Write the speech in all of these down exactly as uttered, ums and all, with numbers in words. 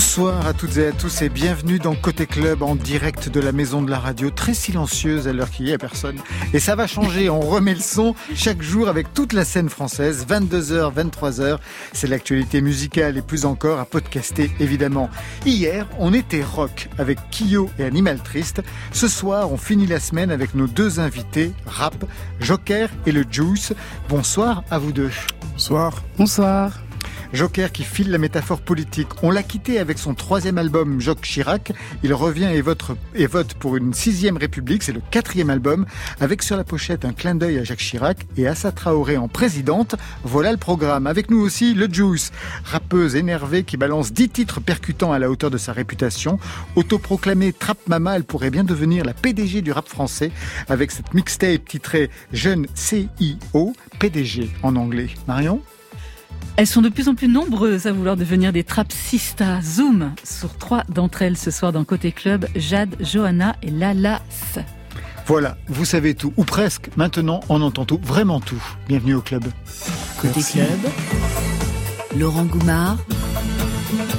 Bonsoir à toutes et à tous et bienvenue dans Côté Club en direct de la maison de la radio, très silencieuse à l'heure qu'il n'y a personne. Et ça va changer, on remet le son chaque jour avec toute la scène française, vingt-deux heures, vingt-trois heures. C'est l'actualité musicale et plus encore à podcaster évidemment. Hier, on était rock avec Kyo et Animal Triste. Ce soir, on finit la semaine avec nos deux invités, rap, Jok'Air et Le Juiice. Bonsoir à vous deux. Bonsoir. Bonsoir. Jok'Air qui file la métaphore politique. On l'a quitté avec son troisième album, Jok Chirac. Il revient et vote, et vote pour une Sixième République. C'est le quatrième album. Avec sur la pochette un clin d'œil à Jacques Chirac et Assa Traoré en présidente. Voilà le programme. Avec nous aussi, Le Juiice. Rappeuse énervée qui balance dix titres percutants à la hauteur de sa réputation. Autoproclamée Trap Mama, elle pourrait bien devenir la P D G du rap français. Avec cette mixtape titrée Jeune C I O, P D G en anglais. Marion ? Elles sont de plus en plus nombreuses à vouloir devenir des trapsistas. Zoom sur trois d'entre elles ce soir dans Côté Club, Jade, Johanna et Lala Ace. Voilà, vous savez tout, ou presque. Maintenant, on entend tout, vraiment tout. Bienvenue au club. Côté Merci. Club, Laurent Goumard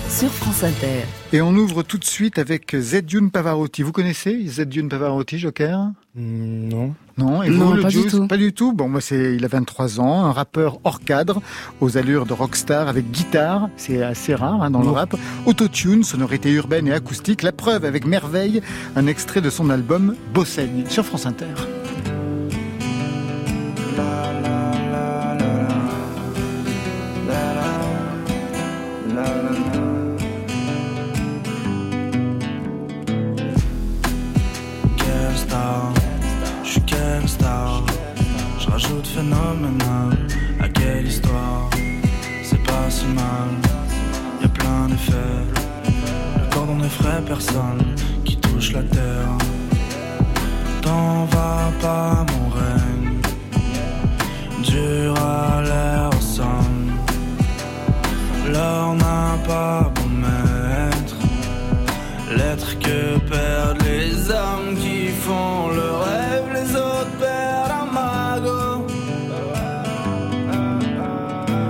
sur France Inter. Et on ouvre tout de suite avec Zed Yun Pavarotti. Vous connaissez Zed Yun Pavarotti, Jok'Air ? Non. Non, et vous, non, le Juiice, pas du tout. Bon, moi, c'est, il a vingt-trois ans, un rappeur hors cadre, aux allures de rockstar, avec guitare, c'est assez rare hein, dans non. le rap, autotune, sonorité urbaine et acoustique, la preuve avec merveille, un extrait de son album Bosseigne, sur France Inter. J'ajoute phénoménal à quelle histoire, c'est pas si mal, y'a plein d'effets. Le cordon n'effraie personne qui touche la terre. T'en vas pas mon règne, dur à l'air au somme. L'heure n'a pas bon maître, l'être que perdent les hommes qui font le rêve, les autres perdent un magot.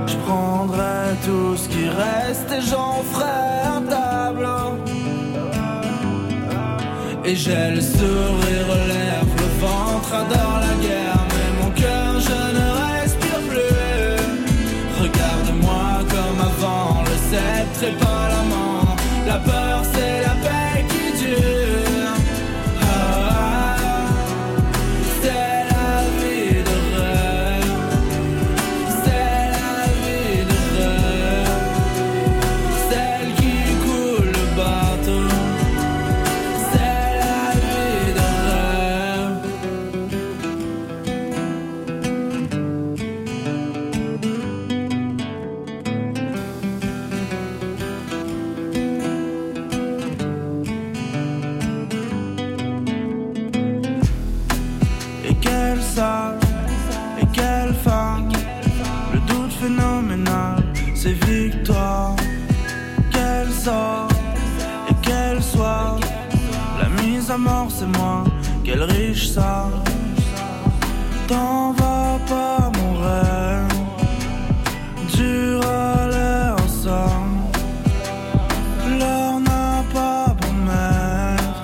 Je prendrai tout ce qui reste et j'en ferai un tableau. Et j'ai le sourire aux lèvres, le ventre adore la guerre, mais mon cœur je ne respire plus. Regarde-moi comme avant, le sceptre et pas l'amant. La peur c'est la paix qui dure. Et qu'elle soit la mise à mort, c'est moi. Quel riche ça. T'en vas pas mon rêve, dur à l'air au somme. L'heure n'a pas bon maître,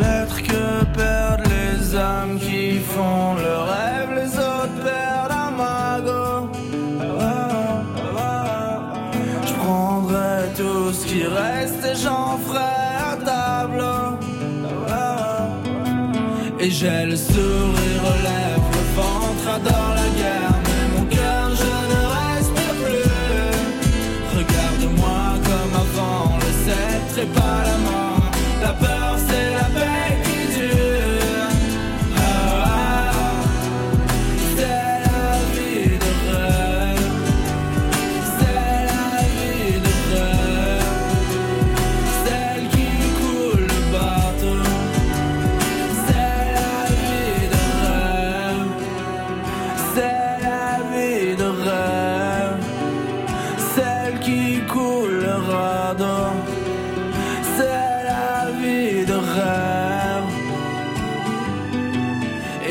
l'être que perdent les âmes qui font le rêve, les autres perdent un magot. Tout ce qui reste et j'en ferai un tableau. Et j'ai le sourire aux lèvres, le ventre adore la guerre, mais mon cœur je ne respire plus. Regarde-moi comme avant, le sceptre et pas la main. La peur c'est la paix qui dure.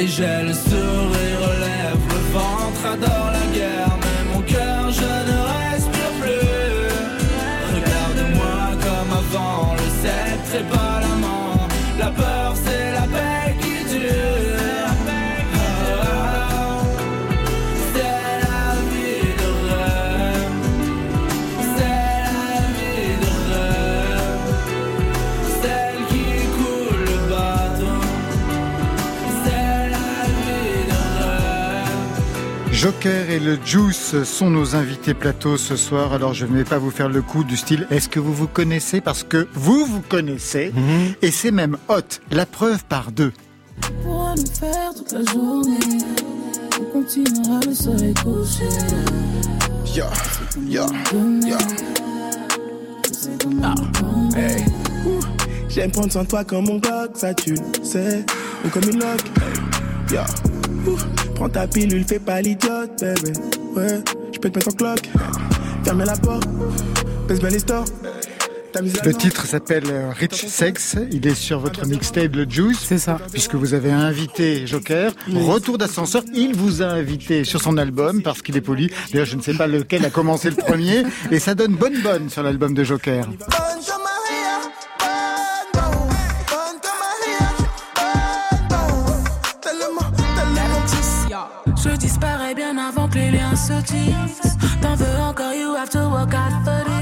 J'ai le sourire aux lèvres, le ventre adore la guerre, mais mon cœur je ne respire plus. Regarde-moi pas l'amant. La peur c'est la paix qui tue. Oh, c'est la vie de rêve. C'est la vie de rêve. Celle qui coule le bâton. C'est la vie de rêve. Jok'Air et Le Juiice sont nos invités plateau ce soir. Alors je ne vais pas vous faire le coup du style « Est-ce que vous vous connaissez ?» parce que vous vous connaissez, mmh. et c'est même hot. La preuve par deux. On pourra nous faire toute la journée, on continuera le soleil couché. Yo, yo, yo. Ah, hey. Ouh, j'aime prendre soin de toi comme mon Glock, ça tu le sais, ou comme une loque. Hey. Yo, ouh, prends ta pilule, fais pas l'idiote, bébé. Ouais, je peux te mettre en cloque. Fermez la porte, baisse bien les stores. Le titre s'appelle Rich Sex. Il est sur votre mixtape Le Juiice. C'est ça. Puisque vous avez invité Jok'Air. Oui. Retour d'ascenseur. Il vous a invité sur son album parce qu'il est poli. D'ailleurs, je ne sais pas lequel a commencé le premier. Et ça donne bonne bonne sur l'album de Jok'Air. Je disparais bien avant que les liens se tissent. T'en veux encore, you have to walk out for this.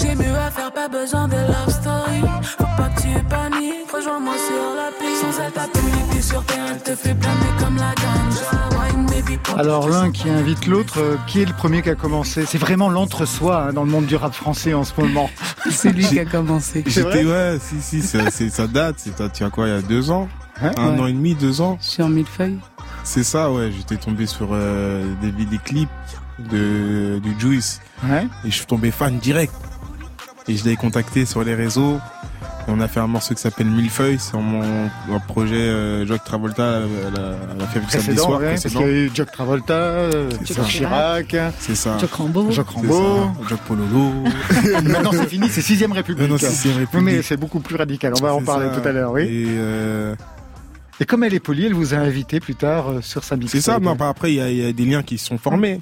J'ai mieux à faire, pas besoin de love story. Faut pas que tu paniques, rejoins-moi sur la piste. Sans être à public, t'es sur terrain, te fais planer comme la ganja. Alors l'un qui invite l'autre, euh, qui est le premier qui a commencé ? C'est vraiment l'entre-soi hein, dans le monde du rap français en ce moment. C'est lui qui a commencé. J'étais, ouais, si, si, ça, c'est, ça date. C'est, tu as quoi, il y a deux ans ? Hein ? Un ouais. an et demi, deux ans ? Je suis en Millefeuille. C'est ça, ouais, j'étais tombé sur euh, des, des clips de, du Juiice. Ouais. Et je suis tombé fan direct. Et je l'ai contacté sur les réseaux. Et on a fait un morceau qui s'appelle Millefeuille, c'est mon, mon projet euh, Jacques Travolta à la, la fête du samedi soir. Ouais, parce qu'il y a eu Jacques Travolta, euh, Jok Chirac, c'est ça. Jok Rambo, Jok Rambo, Jok Pololo. Maintenant c'est fini, c'est Sixième République. Non, non, Sixième République. Mais c'est beaucoup plus radical. On va c'est en parler ça. Tout à l'heure, oui. Et, euh... Et comme elle est polie, elle vous a invité plus tard euh, sur sa mixtape. C'est ça. Non, après il y, y a des liens qui se sont formés.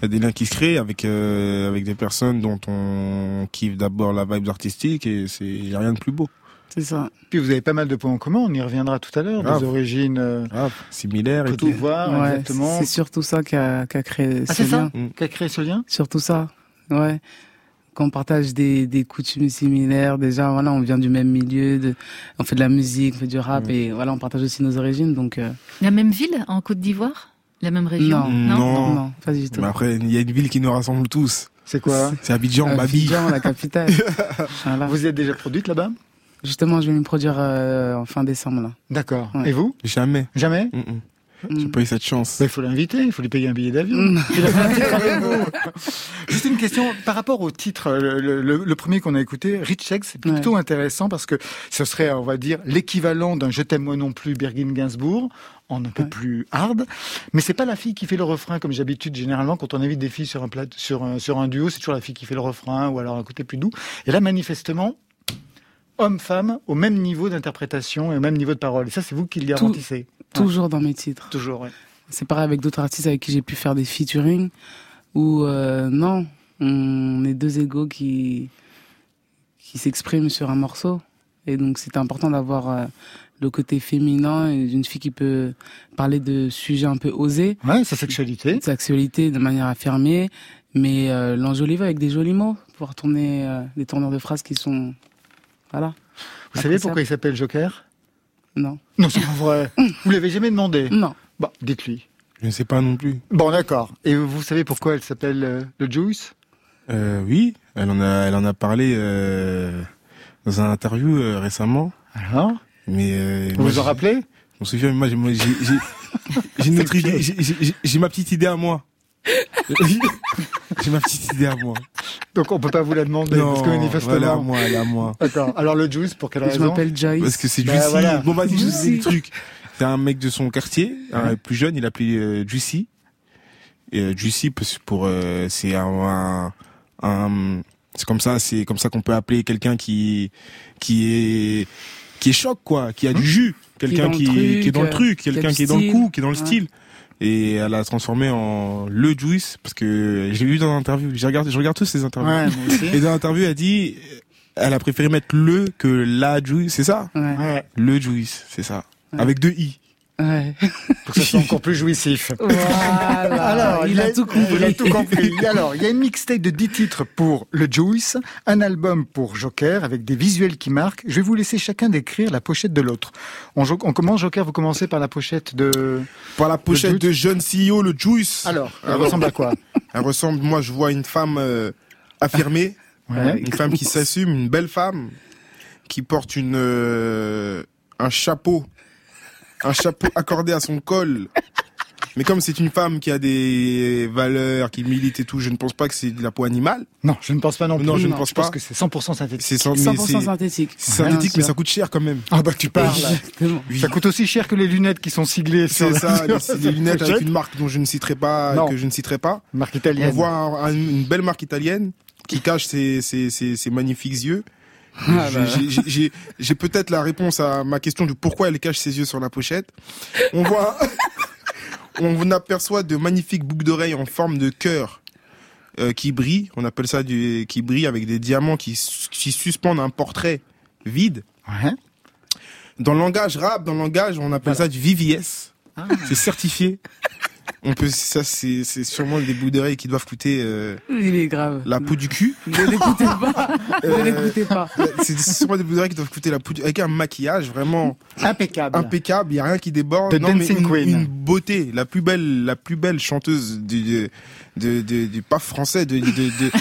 Il y a des liens qui se créent avec euh, avec des personnes dont on kiffe d'abord la vibe artistique et c'est y a rien de plus beau. C'est ça. Puis vous avez pas mal de points en commun, on y reviendra tout à l'heure, Grave. Des origines euh, similaires et tout. Voir, ouais, exactement. C'est surtout ça qui a qui a créé ah, ce c'est lien. Ça mmh. Qui a créé ce lien. Surtout ça. Ouais. Qu'on partage des des coutumes similaires, déjà voilà, on vient du même milieu, de, on fait de la musique, on fait du rap mmh. et voilà, on partage aussi nos origines donc. Euh... La même ville en Côte d'Ivoire. La même région? Non, non, non, non, pas du tout. Mais après, il y a une ville qui nous rassemble tous. C'est quoi? C'est Abidjan, ma vie. Abidjan, la capitale. Voilà. Vous êtes déjà produite là-bas? Justement, je vais me produire euh, en fin décembre. Là. D'accord. Ouais. Et vous? Jamais. Jamais? Mm-mm. J'ai mmh. pas eu cette chance. Il faut l'inviter, il faut lui payer un billet d'avion. Mmh. Il a fait un titre avec vous. Juste une question par rapport au titre, le, le, le premier qu'on a écouté, Rich Sex, c'est plutôt ouais. intéressant parce que ce serait, on va dire, l'équivalent d'un Je t'aime moi non plus, Birkin Gainsbourg, en un ouais. peu plus hard. Mais c'est pas la fille qui fait le refrain comme j'ai l'habitude généralement quand on invite des filles sur un plat, sur un, sur un duo, c'est toujours la fille qui fait le refrain ou alors un côté plus doux. Et là, manifestement. Homme-femme, au même niveau d'interprétation et au même niveau de parole. Et ça, c'est vous qui le garantissez. Tout, ouais. Toujours dans mes titres. Toujours, oui. C'est pareil avec d'autres artistes avec qui j'ai pu faire des featuring, où, euh, non, on est deux égos qui, qui s'expriment sur un morceau. Et donc, c'est important d'avoir euh, le côté féminin et d'une fille qui peut parler de sujets un peu osés. Ouais, sa sexualité. Sa sexualité de manière affirmée, mais euh, l'enjoliver avec des jolis mots, pouvoir tourner euh, des tournures de phrases qui sont... Voilà. Vous savez pourquoi il s'appelle Jok'Air ? Non. Non, c'est pas vrai. Vous l'avez jamais demandé ? Non. Bon, dites-lui. Je ne sais pas non plus. Bon, d'accord. Et vous savez pourquoi elle s'appelle euh, Le Juiice ? Euh, oui, elle en a, elle en a parlé euh, dans un interview euh, récemment. Alors ? Mais euh, vous moi, vous en rappelez ? Je me souviens, moi, j'ai, moi, j'ai, j'ai, j'ai une autre idée. J'ai, j'ai, j'ai ma petite idée à moi. J'ai ma petite idée à moi. Donc on peut pas vous la demander non, parce que manifestement voilà, moi, là, moi. D'accord. Alors le Juiice pour quelle raison ? Je m'appelle Juiice. Parce que c'est Juicy. Bah, voilà. Bon bah Juicy le truc. C'est un mec de son quartier, un ouais. plus jeune, il l'appelait euh, Juicy. Et euh, Juicy pour euh, c'est un, un, un c'est comme ça, c'est comme ça qu'on peut appeler quelqu'un qui qui est qui est choc quoi, qui a du jus, quelqu'un qui est, qui est dans le truc, quelqu'un qui est dans le coup, qui est dans le style. Et elle a transformé en Le Juiice parce que j'ai lu dans l'interview, j'ai regardé, je regarde tous ces interviews. Ouais, moi aussi. Et dans l'interview, elle dit, elle a préféré mettre le que la Juiice, c'est ça? Ouais. Ouais. Le Juiice, c'est ça. Ouais. Avec deux i. Ouais. Pour que ça soit encore plus jouissif. Voilà. Alors, il, il, a, a, tout il a tout compris. Alors, il y a une mixtape de dix titres pour Le Juiice, un album pour Jok'Air avec des visuels qui marquent. Je vais vous laisser chacun décrire la pochette de l'autre. On, on commence, Jok'Air, vous commencez par la pochette de... Par la pochette de jeune C I O, Le Juiice. Alors, elle Alors, ressemble à quoi? Elle ressemble, moi je vois une femme euh, affirmée, ouais. Une femme qui s'assume, une belle femme, qui porte une, euh, un chapeau. Un chapeau accordé à son col. Mais comme c'est une femme qui a des valeurs, qui milite et tout, je ne pense pas que c'est de la peau animale. Non, je ne pense pas non plus. Non, je non, ne pense je pas. Je pense que c'est cent pour cent synthétique. C'est cent pour cent, cent pour cent synthétique. C'est synthétique, ouais, mais ça coûte cher quand même. Ah bah tu parles. Oui. Ça coûte aussi cher que les lunettes qui sont siglées. C'est ça, les lunettes avec une marque dont je ne citerai pas, non. que je ne citerai pas. Marque italienne. On voit un, une belle marque italienne qui cache ses, ses, ses, ses magnifiques yeux. Ah bah. j'ai, j'ai, j'ai, j'ai peut-être la réponse à ma question du pourquoi elle cache ses yeux sur la pochette. On voit, on aperçoit de magnifiques boucles d'oreilles en forme de cœur euh, qui brillent. On appelle ça du qui brille avec des diamants qui, qui suspendent un portrait vide. Ouais. Dans le langage rap, dans le langage, on appelle voilà. ça du V V S. Ah. C'est certifié. On peut, ça, c'est, c'est sûrement des bouts d'oreilles qui doivent coûter, euh, il est grave. La peau du cul. Ne l'écoutez pas. Ne l'écoutez pas. Euh, c'est sûrement des bouts d'oreilles qui doivent coûter la peau du, avec un maquillage vraiment. Impeccable. Impeccable. Il n'y a rien qui déborde. The non, mais une, une beauté. La plus belle, la plus belle chanteuse du, du, du, du, du pas français, de, de, de...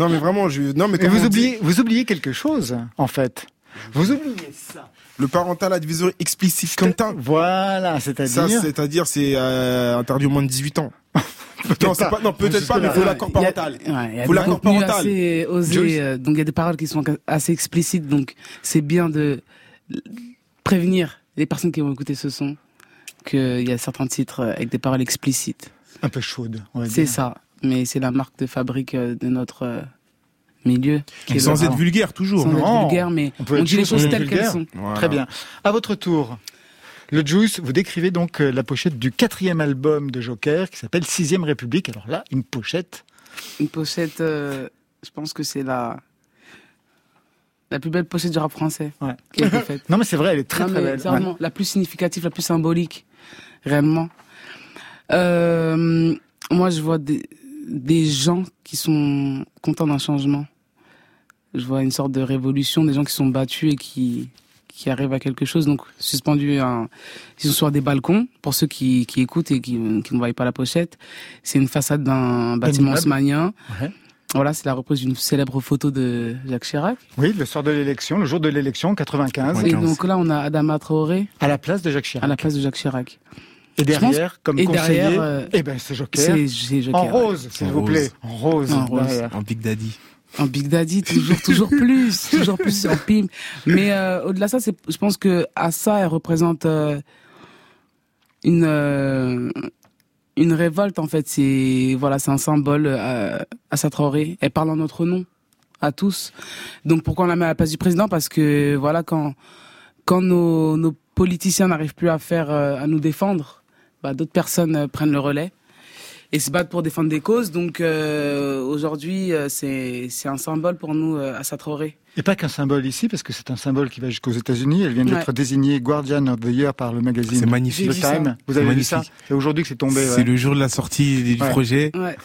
Non, mais vraiment, je, non, mais, mais vous oubliez, dit... vous oubliez quelque chose, en fait. Vous oubliez ça. Le parental advisory explicite content. Voilà, c'est-à-dire. Ça, c'est-à-dire, c'est euh, interdit au moins de dix-huit ans. peut-être non, c'est pas, non, peut-être pas, mais faut l'accord parental. Il ouais, faut l'accord parental. C'est osé. Euh, donc il y a des paroles qui sont assez explicites, donc c'est bien de prévenir les personnes qui vont écouter ce son qu'il y a certains titres avec des paroles explicites. Un peu chaudes. On va dire. C'est ça, mais c'est la marque de fabrique de notre. Euh, milieu. Qui sans est être vulgaire, toujours. Sans non. être vulgaire, mais on, on dit les choses telles vulgaire. Qu'elles sont. Voilà. Très bien. À votre tour, Le Juiice, vous décrivez donc la pochette du quatrième album de Jok'Air qui s'appelle Sixième République. Alors là, une pochette. Une pochette, euh, je pense que c'est la... la plus belle pochette du rap français. Ouais. Qui a été faite. Non mais c'est vrai, elle est très non, très belle. Ouais. La plus significative, la plus symbolique, réellement. Euh, moi, je vois des... des gens qui sont contents d'un changement. Je vois une sorte de révolution, des gens qui sont battus et qui, qui arrivent à quelque chose. Donc, suspendus à, ils sont sur des balcons, pour ceux qui, qui écoutent et qui, qui ne voient pas la pochette. C'est une façade d'un bâtiment haussmannien. Ouais. Voilà, c'est la reprise d'une célèbre photo de Jacques Chirac. Oui, le soir de l'élection, le jour de l'élection, quatre-vingt-quinze. Et donc là, on a Adama Traoré. À la place de Jacques Chirac. À la place de Jacques Chirac. Et derrière, pense, comme et conseiller, derrière, euh, eh ben c'est Jok'Air. C'est, c'est Jok'Air. En rose, ouais. S'il en vous rose. Plaît. En rose. En, rose. En Big Daddy. En Big Daddy, toujours, toujours plus, toujours plus en pimp. Mais euh, au-delà de ça, c'est, je pense que Assa, elle représente euh, une euh, une révolte en fait. C'est voilà, c'est un symbole. Euh, Assa Traoré, elle parle en notre nom à tous. Donc pourquoi on la met à la place du président? Parce que voilà, quand quand nos, nos politiciens n'arrivent plus à faire, euh, à nous défendre. Bah, d'autres personnes euh, prennent le relais et se battent pour défendre des causes. Donc euh, aujourd'hui, euh, c'est, c'est un symbole pour nous, euh, Assa Traoré. Et pas qu'un symbole ici, parce que c'est un symbole qui va jusqu'aux États-Unis. Elle vient ouais. d'être désignée Guardian of the Year par le magazine. C'est magnifique. Le Time. Vous avez c'est vu ça? C'est aujourd'hui que c'est tombé. C'est ouais. le jour de la sortie du ouais. projet. Ouais.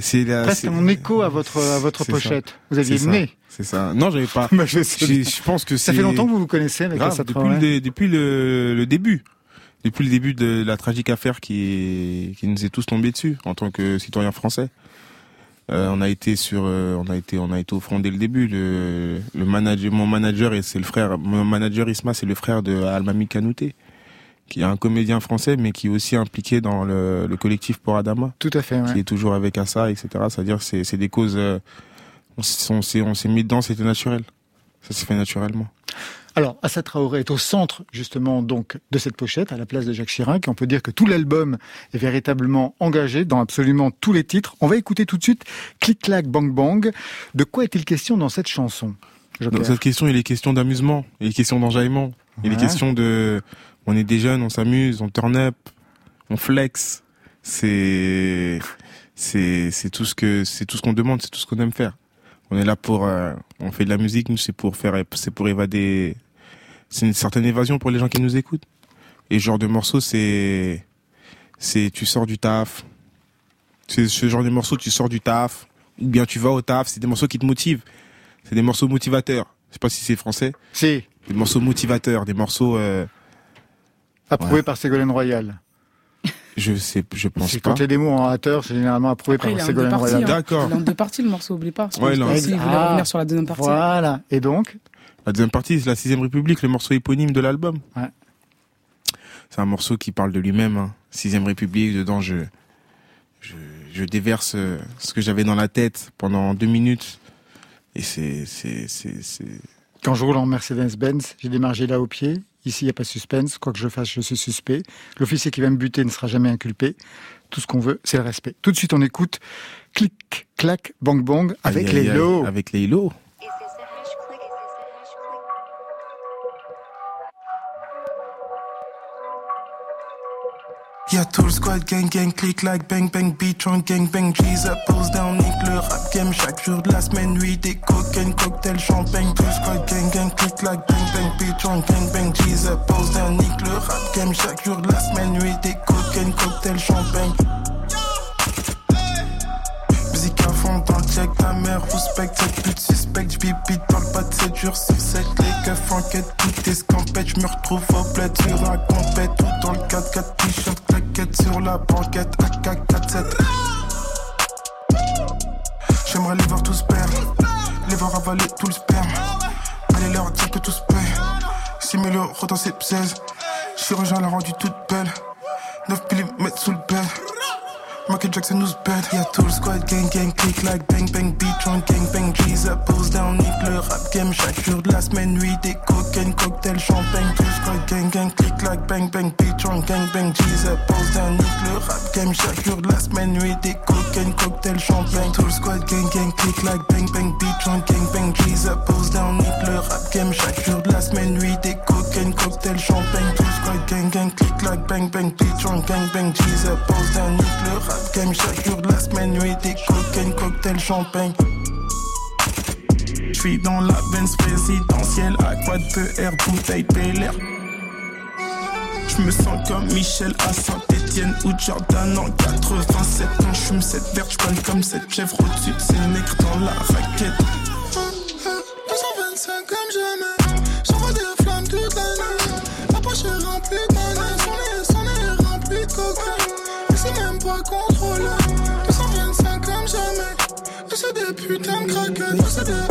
C'est la. Presque c'est... en écho à votre à votre c'est pochette. Ça. Vous aviez mené. C'est ça. Non, j'avais pas. bah, je, je, je pense que c'est... ça fait longtemps que vous vous connaissez avec Assa Traoré. Depuis le, depuis le, le début. Depuis le début de la tragique affaire qui, qui nous est tous tombée dessus en tant que citoyens français, euh, on a été sur, euh, on a été, on a été au front dès le début. Le, le manager, mon manager et c'est le frère, mon manager Isma, c'est le frère de Almami Kanouté, qui est un comédien français mais qui est aussi impliqué dans le, le collectif pour Adama. Tout à fait. Ouais. Qui est toujours avec Assa, et cetera. C'est-à-dire, c'est, c'est des causes, euh, on, on s'est, on s'est mis dedans, c'était naturel. Ça s'est fait naturellement. Alors, Assa Traoré est au centre, justement, donc, de cette pochette, à la place de Jacques Chirac. On peut dire que tout l'album est véritablement engagé dans absolument tous les titres. On va écouter tout de suite Clic Clac Bang Bang. De quoi est-il question dans cette chanson? Dans cette question, il est question d'amusement, il est question d'enjaillement, ouais. il est question de... On est des jeunes, on s'amuse, on turn up, on flex. C'est... C'est, c'est tout ce que, c'est tout ce qu'on demande, c'est tout ce qu'on aime faire. On est là pour, euh, on fait de la musique, nous c'est pour faire, c'est pour évader, c'est une certaine évasion pour les gens qui nous écoutent. Et ce genre de morceau, c'est, c'est tu sors du taf, c'est ce genre de morceau, tu sors du taf, ou bien tu vas au taf, c'est des morceaux qui te motivent, c'est des morceaux motivateurs. Je sais pas si c'est français. Si. Des morceaux motivateurs, des morceaux. Euh... Approuvés ouais. par Ségolène Royal. Je sais, je pense c'est pas. Quand il y a des mots en hâteur, c'est généralement approuvé Après, par Ségolène Royal. Hein. D'accord. Il est en deux parties, le morceau, oublie pas. Ouais, non. Si vous voulez revenir sur la deuxième partie. Voilà. Et donc? La deuxième partie, c'est la Sixième République, le morceau éponyme de l'album. Ouais. C'est un morceau qui parle de lui-même, hein. Sixième République, dedans, je, je, je déverse ce que j'avais dans la tête pendant deux minutes. Et c'est, c'est, c'est, c'est... Quand je roule en Mercedes-Benz, j'ai des margilas au pied. Ici, il n'y a pas de suspense. Quoi que je fasse, je suis suspect. L'officier qui va me buter ne sera jamais inculpé. Tout ce qu'on veut, c'est le respect. Tout de suite, on écoute clic, clac, bang, bang avec les lots. Avec les lots. Y'a tout le squad, gang, gang, click, like, bang, bang, beat, trunk, gang, bang, cheese up, pose down, nique le rap game, chaque jour de la semaine, huit, des cocaine, cocktail, champagne, tout le squad, gang, gang, click, like, bang, bang, beat, trunk, gang, bang, cheese up, pose down, nique le rap game, chaque jour de la semaine, huit, des cocaine, cocktail, champagne. Musique à fond dans le check, ta mère respecte, cette pute suspecte, j'vis beat dans le pad, sept jours sur sept, les keufs enquêtent, tout est scampette, j'me retrouve au bled, sur la compète, tout dans le quatre-quatre, t-shirt, claquette, sur la banquette, A K quarante-sept. J'aimerais les voir tous perdre, les voir avaler tout le sperme, allez leur dire que tout se paie, six mille euros dans ses psaises, chirurgien l'a rendue toute belle, neuf millimètres sous le bel. Michael Jackson nous bête. Y'a tout le squad, gang, gang, click, like, bang, bang, beat, trunk, gang, bang, cheese up, pose down, nique le rap game, chaque jour de la semaine, huit, des cocaine, cocktail, champagne, tout le squad, gang, gang, click, like, bang, bang, beat, trunk, gang, bang, cheese up, pose down, nique le rap game, chaque jour de la semaine, huit, des cocaine, cocktail, champagne, tout le squad, gang, gang, click, like, bang, bang, beat, trunk, gang, bang, cheese up, pose down, nique le rap game, chaque jour de la semaine, huit, des cocaine, cocktail, champagne, tout le squad, gang, gang, click, like, bang, bang, beat, trunk, gang, bang, cheese up, pose down, nique le rap. Game chaque jour de la semaine, nuit des cocaine, cocktail, champagne. J'suis dans la Benz présidentielle, aqua de air, bouteille, Bel-Air. J'me sens comme Michel à Saint-Etienne ou Jordan en quatre-vingt-sept. Quand j'fume cette verte, j'panne comme cette chèvre au-dessus de ces nègres dans la raquette. deux cent vingt-cinq comme jamais, j'envoie des flammes toute la nuit. La poche est remplie de manette, son nez est rempli de cocaine. C'est même pas contrôlable. deux cent vingt-cinq comme jamais. Et c'est des putains de craquettes.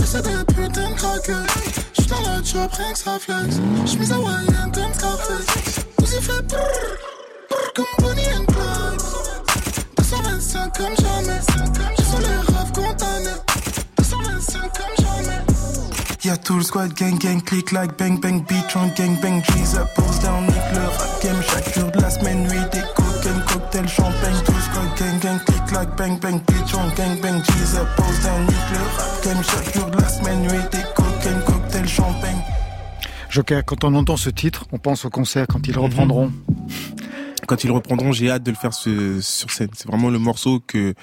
C'est des, des putains de craquettes. J'suis dans la chop, rien que ça flex. J'mise hawaïenne, t'aimes Scarface. Nous y fait brrr, brrr comme Bonnie and Clyde. deux cent vingt-cinq comme jamais. J'suis sur les raves condamnés. deux cent vingt-cinq comme jamais. Y'a tout le squad, gang, gang, click, like, bang, bang, beat, trunk, gang, bang, cheese up, pose down, nique le rap game, chaque jour de la semaine, nuit, des cocaine, cocktail, champagne, tout le squad, gang, gang, click, like, bang, bang, beat, trunk, gang, bang, cheese up, pose down, nique le rap game, chaque jour de la semaine, nuit, des cocaine, cocktail, champagne. Jok'Air, quand on entend ce titre, on pense au concert, quand ils le reprendront. Quand ils le reprendront, j'ai hâte de le faire ce, sur scène. C'est vraiment le morceau que...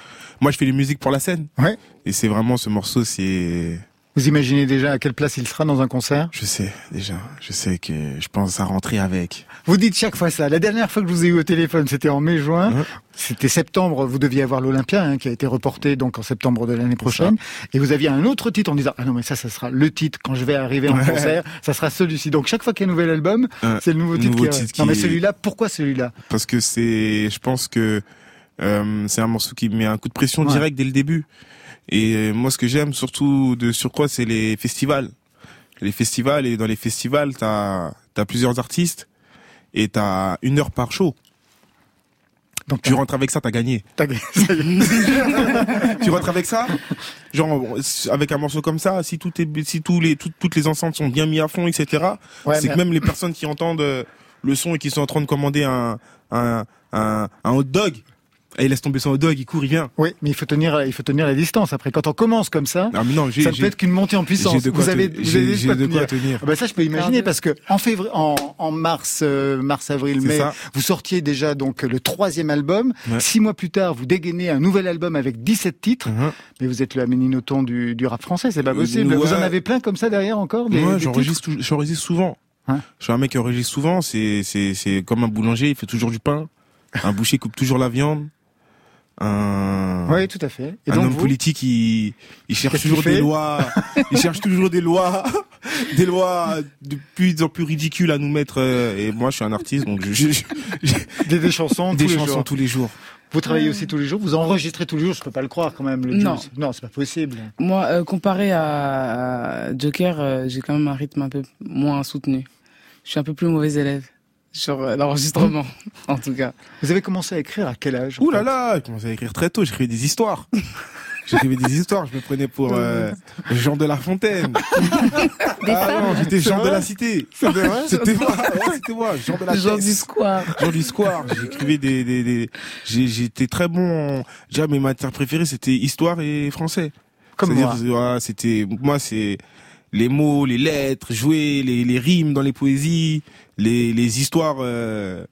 Moi, je fais des musiques pour la scène. Ouais. Et c'est vraiment ce morceau, c'est... Vous imaginez déjà à quelle place il sera dans un concert ? Je sais, déjà. Je sais que je pense à rentrer avec. Vous dites chaque fois ça. La dernière fois que je vous ai eu au téléphone, c'était en mai-juin. Ouais. C'était septembre. Vous deviez avoir l'Olympia, hein, qui a été reporté donc en septembre de l'année prochaine. Et vous aviez un autre titre en disant « Ah non, mais ça, ça sera le titre. Quand je vais arriver en ouais. concert, ça sera celui-ci. » Donc chaque fois qu'il y a un nouvel album, euh, c'est le nouveau titre, nouveau qui, titre qui Non mais celui-là, pourquoi celui-là ? Parce que c'est... Je pense que euh, c'est un morceau qui met un coup de pression ouais. direct dès le début. Et moi, ce que j'aime surtout de surcroît, c'est les festivals. Les festivals, et dans les festivals, t'as, t'as plusieurs artistes et t'as une heure par show. Donc tu rentres avec ça, t'as gagné. T'as gagné. Tu rentres avec ça, genre avec un morceau comme ça. Si tout est, si tous les, tout, toutes les enceintes sont bien mis à fond, et cetera. Ouais, c'est que même les personnes qui entendent le son et qui sont en train de commander un, un, un, un hot dog. Et il laisse tomber son hot dog, il court, il vient. Oui, mais il faut tenir, il faut tenir la distance. Après, quand on commence comme ça, non, non, ça ne peut être qu'une montée en puissance. J'ai de quoi vous avez, te, vous avez j'ai, j'ai de quoi tenir. tenir. Ah ben ça, je peux imaginer parce que en février, en, en mars, euh, mars, avril, c'est mai, ça. Vous sortiez déjà donc le troisième album. Ouais. Six mois plus tard, vous dégainez un nouvel album avec dix-sept titres. Mm-hmm. Mais vous êtes le Améninoton du, du rap français, c'est pas possible. Euh, ouais. Vous en avez plein comme ça derrière encore. Des, ouais, des j'enregistre, tout, j'enregistre souvent. Hein je suis un mec qui enregistre souvent. C'est, c'est, c'est comme un boulanger, il fait toujours du pain. Un boucher coupe toujours la viande. Un, oui, tout à fait. Et un donc homme vous politique, il, il cherche toujours des lois, il cherche toujours des lois, des lois de plus en plus ridicules à nous mettre. Et moi, je suis un artiste, donc je, je, je, je... des, des chansons, des tous, chansons les tous les jours. Vous travaillez aussi tous les jours, vous enregistrez tous les jours. Je peux pas le croire quand même. Le non, Juiice. Non, c'est pas possible. Moi, euh, comparé à, à Jok'Air, euh, j'ai quand même un rythme un peu moins soutenu. Je suis un peu plus mauvais élève. Sur l'enregistrement, en tout cas. Vous avez commencé à écrire à quel âge? Ouh là là, j'ai commencé à écrire très tôt, j'écrivais des histoires. J'écrivais des histoires, je me prenais pour euh, Jean de la Fontaine. Ah non, j'étais Jean de la Cité. C'était moi, c'était moi, Jean de la Jean du Square. Jean du Square, j'écrivais des... des, des... J'ai, j'étais très bon, en... déjà mes matières préférées c'était histoire et français. Comme moi. Voilà, c'était, moi c'est... les mots, les lettres, jouer, les, les rimes dans les poésies, les, les histoires, euh,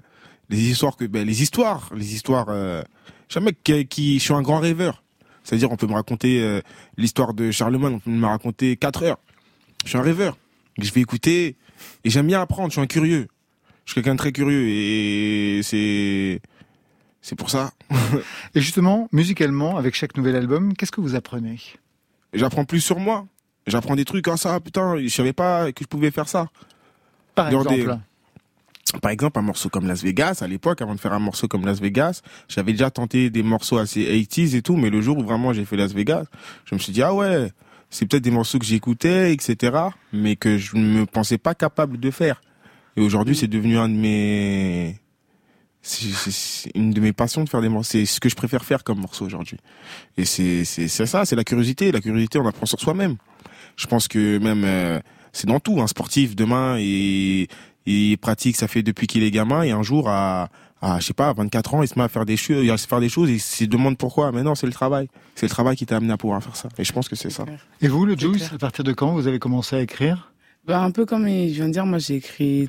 les histoires que, ben, les histoires, les histoires, euh, je suis un mec qui, qui, je suis un grand rêveur. C'est-à-dire, on peut me raconter, euh, l'histoire de Charlemagne, on peut me raconter quatre heures. Je suis un rêveur. Je vais écouter, et j'aime bien apprendre, je suis un curieux. Je suis quelqu'un de très curieux, et c'est, c'est pour ça. Et justement, musicalement, avec chaque nouvel album, qu'est-ce que vous apprenez? J'apprends plus sur moi. J'apprends des trucs, hein, ça, putain, je savais pas que je pouvais faire ça. Par Dans exemple des... Par exemple, un morceau comme Las Vegas, à l'époque, avant de faire un morceau comme Las Vegas, j'avais déjà tenté des morceaux assez eighties et tout, mais le jour où vraiment j'ai fait Las Vegas, je me suis dit, ah ouais, c'est peut-être des morceaux que j'écoutais, et cetera, mais que je ne me pensais pas capable de faire. Et aujourd'hui, mmh. c'est devenu un de mes... C'est, c'est, c'est une de mes passions de faire des morceaux. C'est ce que je préfère faire comme morceau aujourd'hui. Et c'est, c'est, c'est ça, c'est la curiosité. La curiosité, on apprend sur soi-même. Je pense que même, euh, c'est dans tout. Un sportif, demain, il, il pratique, ça fait depuis qu'il est gamin, et un jour, à, à je sais pas, à vingt-quatre ans, il se met à faire des choses, il se faire des choses, et il se demande pourquoi. Mais non, c'est le travail. C'est le travail qui t'a amené à pouvoir faire ça. Et je pense que c'est, c'est ça. Clair. Et vous, le Juiice, à partir de quand vous avez commencé à écrire? Bah, un peu comme je viens de dire, moi, j'ai écrit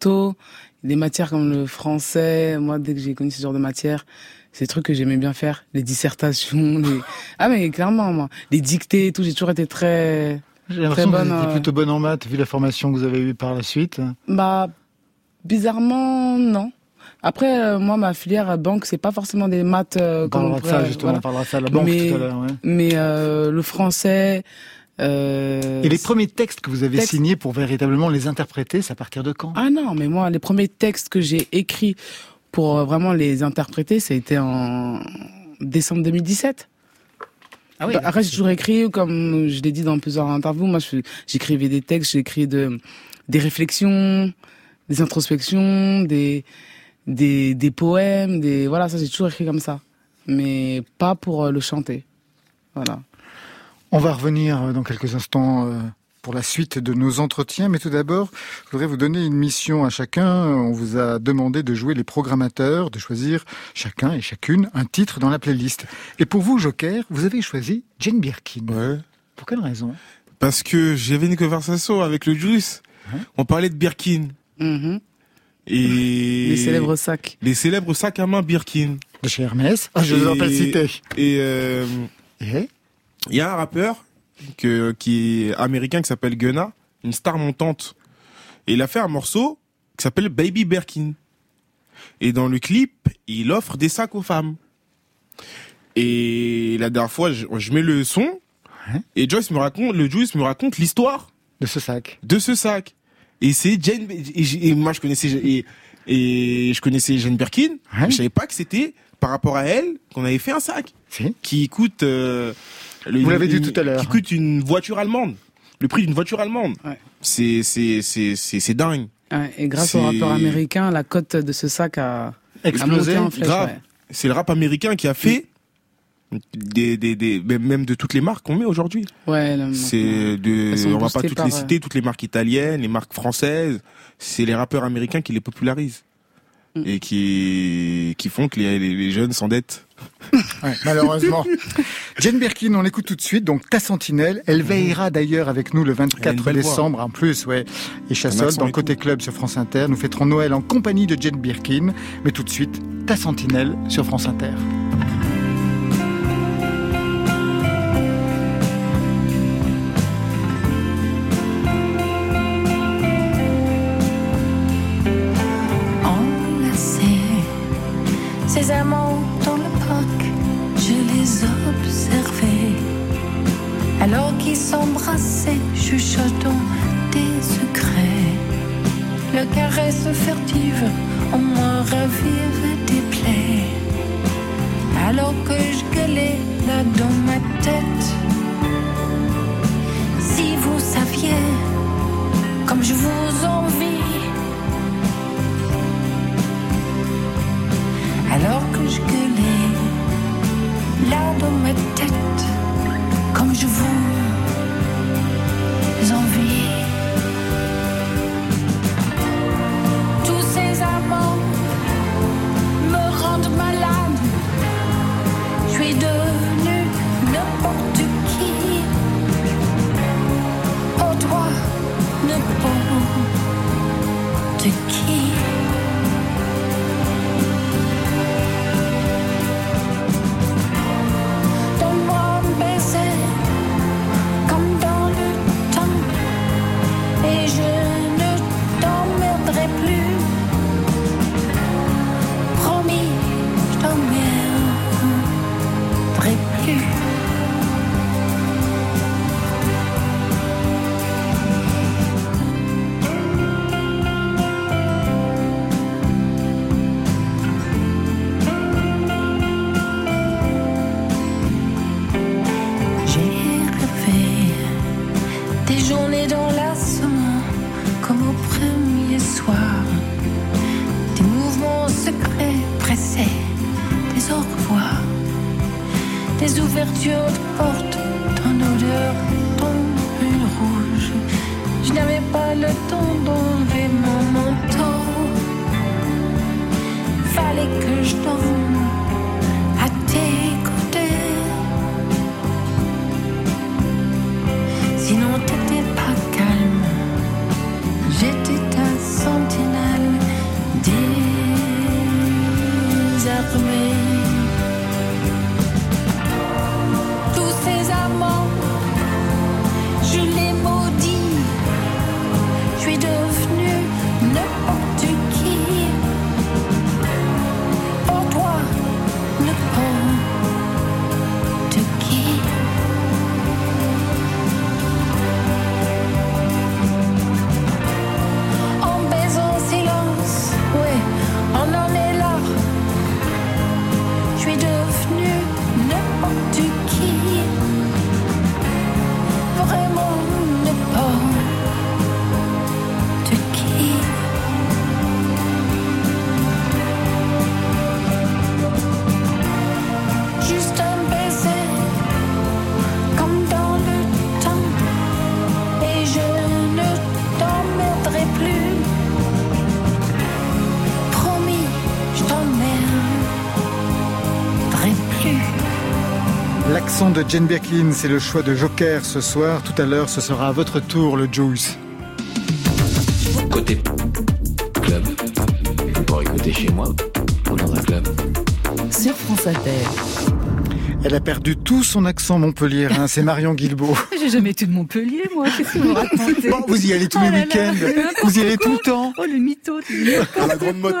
tôt. Des matières comme le français, moi, dès que j'ai connu ce genre de matière, c'est des trucs que j'aimais bien faire. Les dissertations, les... Ah, mais clairement, moi. Les dictées et tout, j'ai toujours été très... J'ai l'impression très bonne, que vous étiez euh... plutôt bonne en maths, vu la formation que vous avez eue par la suite. Bah, bizarrement, non. Après, euh, moi, ma filière banque, c'est pas forcément des maths... Euh, on parlera de ça, justement, voilà. On parlera de ça à la banque mais, tout à l'heure, ouais. Mais euh, le français... Euh, et les premiers textes que vous avez texte... signés pour véritablement les interpréter, c'est à partir de quand? Ah non, mais moi, les premiers textes que j'ai écrits pour vraiment les interpréter, ça a été en décembre deux mille dix-sept. Ah oui, bah, après, j'ai toujours écrit, comme je l'ai dit dans plusieurs interviews, moi, je, j'écrivais des textes, j'écrivais de, des réflexions, des introspections, des, des, des poèmes, des, voilà, ça, j'ai toujours écrit comme ça. Mais pas pour le chanter. Voilà. On va revenir dans quelques instants pour la suite de nos entretiens, mais tout d'abord, je voudrais vous donner une mission à chacun. On vous a demandé de jouer les programmateurs, de choisir chacun et chacune un titre dans la playlist. Et pour vous, Jok'Air, vous avez choisi Jane Birkin. Ouais. Pour quelle raison? Parce que j'avais une conversation avec le Juiice. Mmh. On parlait de Birkin. Mmh. Et les célèbres sacs. Les célèbres sacs à main Birkin. De chez Hermès. Ah, je vous en pas cité. Et... Euh... et il y a un rappeur que, qui est américain qui s'appelle Gunna, une star montante. Et il a fait un morceau qui s'appelle Baby Birkin. Et dans le clip, il offre des sacs aux femmes. Et la dernière fois, je, je mets le son et Joyce me raconte, le Juiice me raconte l'histoire de ce sac. De ce sac. Et c'est Jane. Et, et moi, je connaissais et, et je connaissais Jane Birkin. Hein? Je savais pas que c'était par rapport à elle qu'on avait fait un sac si. Qui coûte. Euh, Le, vous l'avez dit une, tout à l'heure. Qui coûte une voiture allemande. Le prix d'une voiture allemande. Ouais. C'est, c'est, c'est, c'est, c'est dingue. Ouais, et grâce c'est... au rappeur américain, la cote de ce sac a explosé en flèche. Grave. Ouais. C'est le rap américain qui a fait oui. des, des, des, même de toutes les marques qu'on met aujourd'hui. Ouais, là, c'est de, on va pas toutes par... les citer, toutes les marques italiennes, les marques françaises. C'est les rappeurs américains qui les popularisent. mmh. et qui, qui font que les, les, les jeunes s'endettent. Ouais, malheureusement. Jane Birkin, on l'écoute tout de suite. Donc, Ta Sentinelle. Elle veillera d'ailleurs avec nous le vingt-quatre décembre voix. En plus, ouais. Et Chassol dans Côté Club sur France Inter. Nous fêterons Noël en compagnie de Jane Birkin. Mais tout de suite, Ta Sentinelle sur France Inter. Ces amants dans le parc, je les observais. Alors qu'ils s'embrassaient, chuchotant des secrets. Le caresse furtive, en moi ravirait des plaies. Alors que je gueulais là dans ma tête. Si vous saviez, comme je vous envie. Alors que je gueulais, là dans ma tête, comme je vous envie. Tous ces amants me rendent malade. Je suis devenue n'importe qui. Oh toi, n'importe qui. L'accent de Jane Birkin, c'est le choix de Jok'Air ce soir. Tout à l'heure, ce sera à votre tour, le Juiice. Côté club, pour écouter chez moi, ou dans un club. Sur France Inter. Elle a perdu tout son accent Montpellier, hein. C'est Marion Guilbault. J'ai jamais été de Montpellier, moi. Qu'est-ce que vous racontez? Bon, vous y allez tous oh les là week-ends. Là, vous y allez tout le temps. Oh, le mytho. À la grande motte.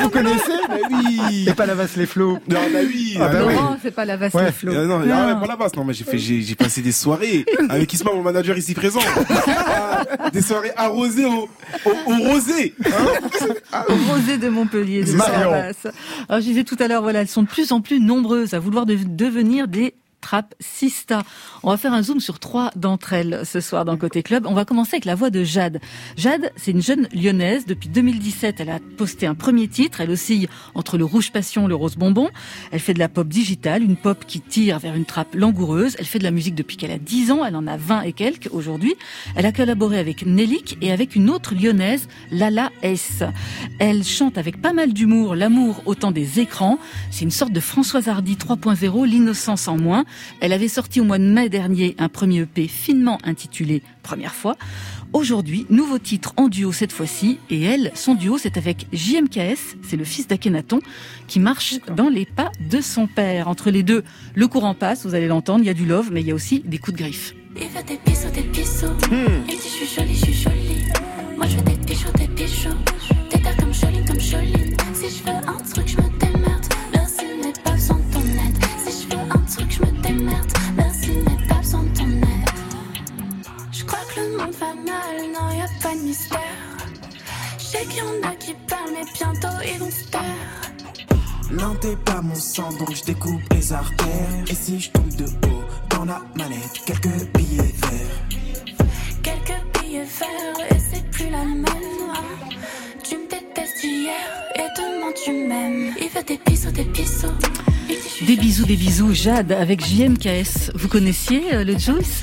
Vous connaissez? Bah oui. C'est pas la vasse les flots. Non, bah oui. Ah, bah non, oui. C'est pas la vasse ouais. les flots. Non, non, non. Ah, pas la vasse. Non, mais j'ai fait, j'ai, j'ai passé des soirées avec Ismaël, mon manager ici présent. Ah, des soirées arrosées au, au, au rosé. Hein ah, oui. Au rosé de Montpellier. De Marion. Alors, je disais tout à l'heure, voilà, elles sont de plus en plus nombreuses à vouloir de devenir des Trap Sista. On va faire un zoom sur trois d'entre elles ce soir dans Côté Club. On va commencer avec la voix de Jade. Jade, c'est une jeune lyonnaise. Depuis deux mille dix-sept, elle a posté un premier titre. Elle oscille entre le rouge passion et le rose bonbon. Elle fait de la pop digitale, une pop qui tire vers une trappe langoureuse. Elle fait de la musique depuis qu'elle a dix ans. Elle en a vingt et quelques aujourd'hui. Elle a collaboré avec Nellic et avec une autre lyonnaise, Lala Ace. Elle chante avec pas mal d'humour l'amour au temps des écrans. C'est une sorte de Françoise Hardy trois point zéro, l'innocence en moins. Elle avait sorti au mois de mai dernier un premier E P finement intitulé « Première fois ». Aujourd'hui, nouveau titre en duo cette fois-ci. Et elle, son duo, c'est avec J M K S, c'est le fils d'Akhenaton, qui marche dans les pas de son père. Entre les deux, le courant passe, vous allez l'entendre, il y a du love, mais il y a aussi des coups de griffe. Il veut des bisous, des bisous. Mmh. Il dit je suis jolie, je suis jolie. Moi je veux des bijoux, des bijoux. Des gars comme jolie, comme jolie. Si je veux un truc, je me démerde. Merci, mais pas besoin de ton aide. Si je veux un truc, je me démerde. Merci, mais pas besoin de ton aide. Je crois que le monde va mal, non y'a pas de mystère. Je sais qu'il y en a qui parlent, mais bientôt ils vont se taire. Non, t'es pas mon sang, donc je découpe les artères. Et si je tombe de haut dans la manette, quelques billets verts. Quelques billets verts, et c'est plus la même. Tu me détestes hier, et demain tu m'aimes. Il veut des bisous, des bisous. Des bisous, des bisous, Jade, avec J M K S. Vous connaissiez le Juiice ?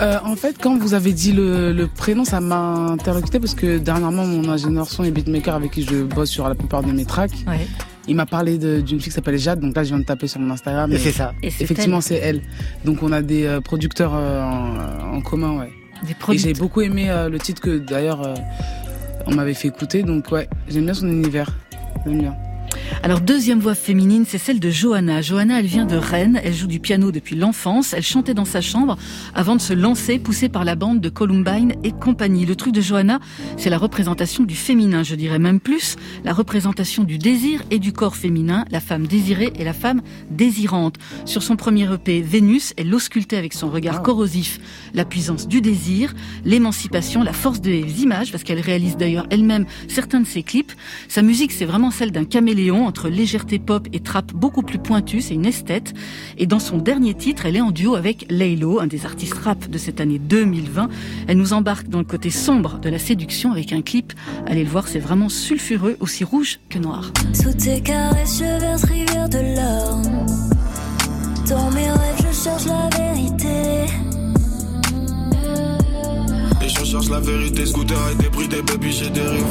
Euh, en fait, quand vous avez dit le, le prénom, ça m'a interlocuté parce que dernièrement, mon ingénieur son et beatmaker avec qui je bosse sur la plupart de mes tracks, ouais. Il m'a parlé de, d'une fille qui s'appelle Jade, donc là je viens de taper sur mon Instagram. Et c'est ça. Et c'est effectivement, elle. C'est elle. Donc on a des euh, producteurs euh, en, en commun, ouais. Des producteurs. Et j'ai beaucoup aimé euh, le titre que d'ailleurs euh, on m'avait fait écouter, donc ouais, j'aime bien son univers. J'aime bien. Alors, deuxième voix féminine, c'est celle de Johanna. Johanna, elle vient de Rennes, elle joue du piano depuis l'enfance, elle chantait dans sa chambre avant de se lancer, poussée par la bande de Columbine et compagnie. Le truc de Johanna, c'est la représentation du féminin, je dirais même plus, la représentation du désir et du corps féminin, la femme désirée et la femme désirante. Sur son premier E P, Vénus, elle l'auscultait avec son regard corrosif, la puissance du désir, l'émancipation, la force des images, parce qu'elle réalise d'ailleurs elle-même certains de ses clips. Sa musique, c'est vraiment celle d'un caméléon, entre légèreté pop et trap beaucoup plus pointue, c'est une esthète. Et dans son dernier titre, elle est en duo avec Laylo, un des artistes rap de cette année deux mille vingt. Elle nous embarque dans le côté sombre de la séduction avec un clip. Allez le voir, c'est vraiment sulfureux, aussi rouge que noir. Sous tes caresses, je verse rivière de larmes. Dans mes rêves, je cherche la vérité. Et je cherche la vérité, scooter et débris des baby, j'ai dérivé.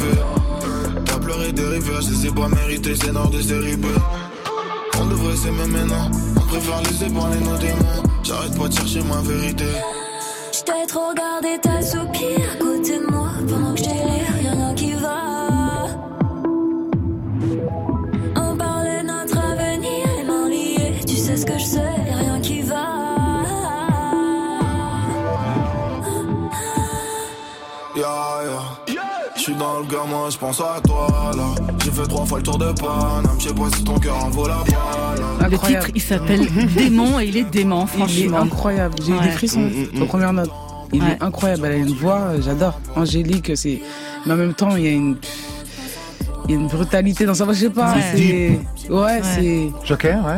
Pleurer des rivières, ces ébats mérités, c'est nord des dérivés. On devrait s'aimer maintenant, on préfère les ébranler nos démons. J'arrête pas de chercher ma vérité. J't'ai trop regardé ta soupir à côté de moi. Pendant que j't'ai l'air, y'en a qui va. On parlait de notre avenir, les mains liées. Tu sais ce que je sais, y'a rien qui va. Yeah, yeah. J'suis dans le gamin, j'pense à toi là. J'ai fait trois fois le tour de Paname. J'sais pas si ton cœur en vaut la balle. Le titre, il s'appelle Démon et il est dément, franchement. Il est incroyable. J'ai eu ouais. des frissons aux premières notes. Il ouais. est incroyable. Elle a une voix, j'adore. Angélique, c'est. Mais en même temps, il y a une. Il y a une brutalité dans sa voix, je sais pas. Ouais. C'est. Deep. Ouais, ouais, c'est. Jok'Air, ouais.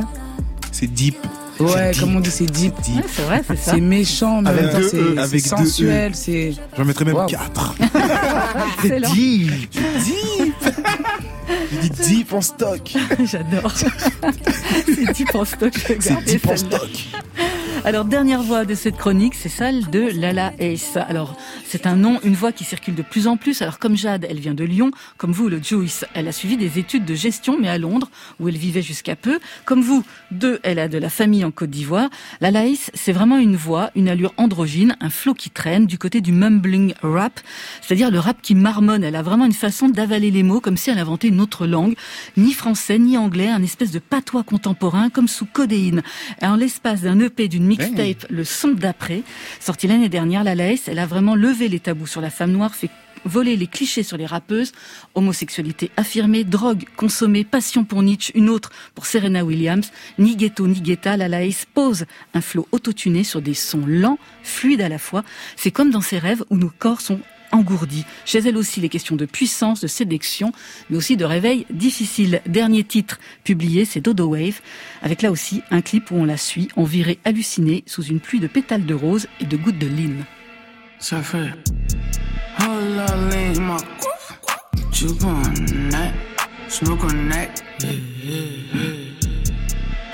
C'est deep. Ouais, comme on dit, c'est deep. deep. Ouais, c'est vrai, c'est ça. C'est méchant, mais en même temps, c'est, e, c'est sensuel. E. C'est... J'en mettrais même wow. quatre. C'est deep. Deep. Je dis deep en stock. J'adore. C'est deep en stock. C'est deep en stock. Alors, dernière voix de cette chronique, c'est celle de Lala Ace. Alors, c'est un nom, une voix qui circule de plus en plus. Alors, comme Jade, elle vient de Lyon. Comme vous, le Juiice, elle a suivi des études de gestion, mais à Londres, où elle vivait jusqu'à peu. Comme vous, deux, elle a de la famille en Côte d'Ivoire. Lala Ace, c'est vraiment une voix, une allure androgyne, un flow qui traîne du côté du mumbling rap, c'est-à-dire le rap qui marmonne. Elle a vraiment une façon d'avaler les mots, comme si elle inventait une autre langue, ni français, ni anglais, un espèce de patois contemporain, comme sous codéine. Et en l'espace d'un E P, d'une mixtape, le son d'après, sorti l'année dernière, Lala Ace, elle a vraiment levé les tabous sur la femme noire, fait voler les clichés sur les rappeuses, homosexualité affirmée, drogue consommée, passion pour Nietzsche, une autre pour Serena Williams, ni ghetto ni guetta, Lala Ace pose un flow autotuné sur des sons lents, fluides à la fois. C'est comme dans ses rêves où nos corps sont engourdie. Chez elle aussi, les questions de puissance, de séduction, mais aussi de réveil difficile. Dernier titre publié, c'est Dodo Wave, avec là aussi un clip où on la suit, en virée hallucinée, sous une pluie de pétales de rose et de gouttes de lime. Ça fait... Oh la lima, tu connais, je me connais.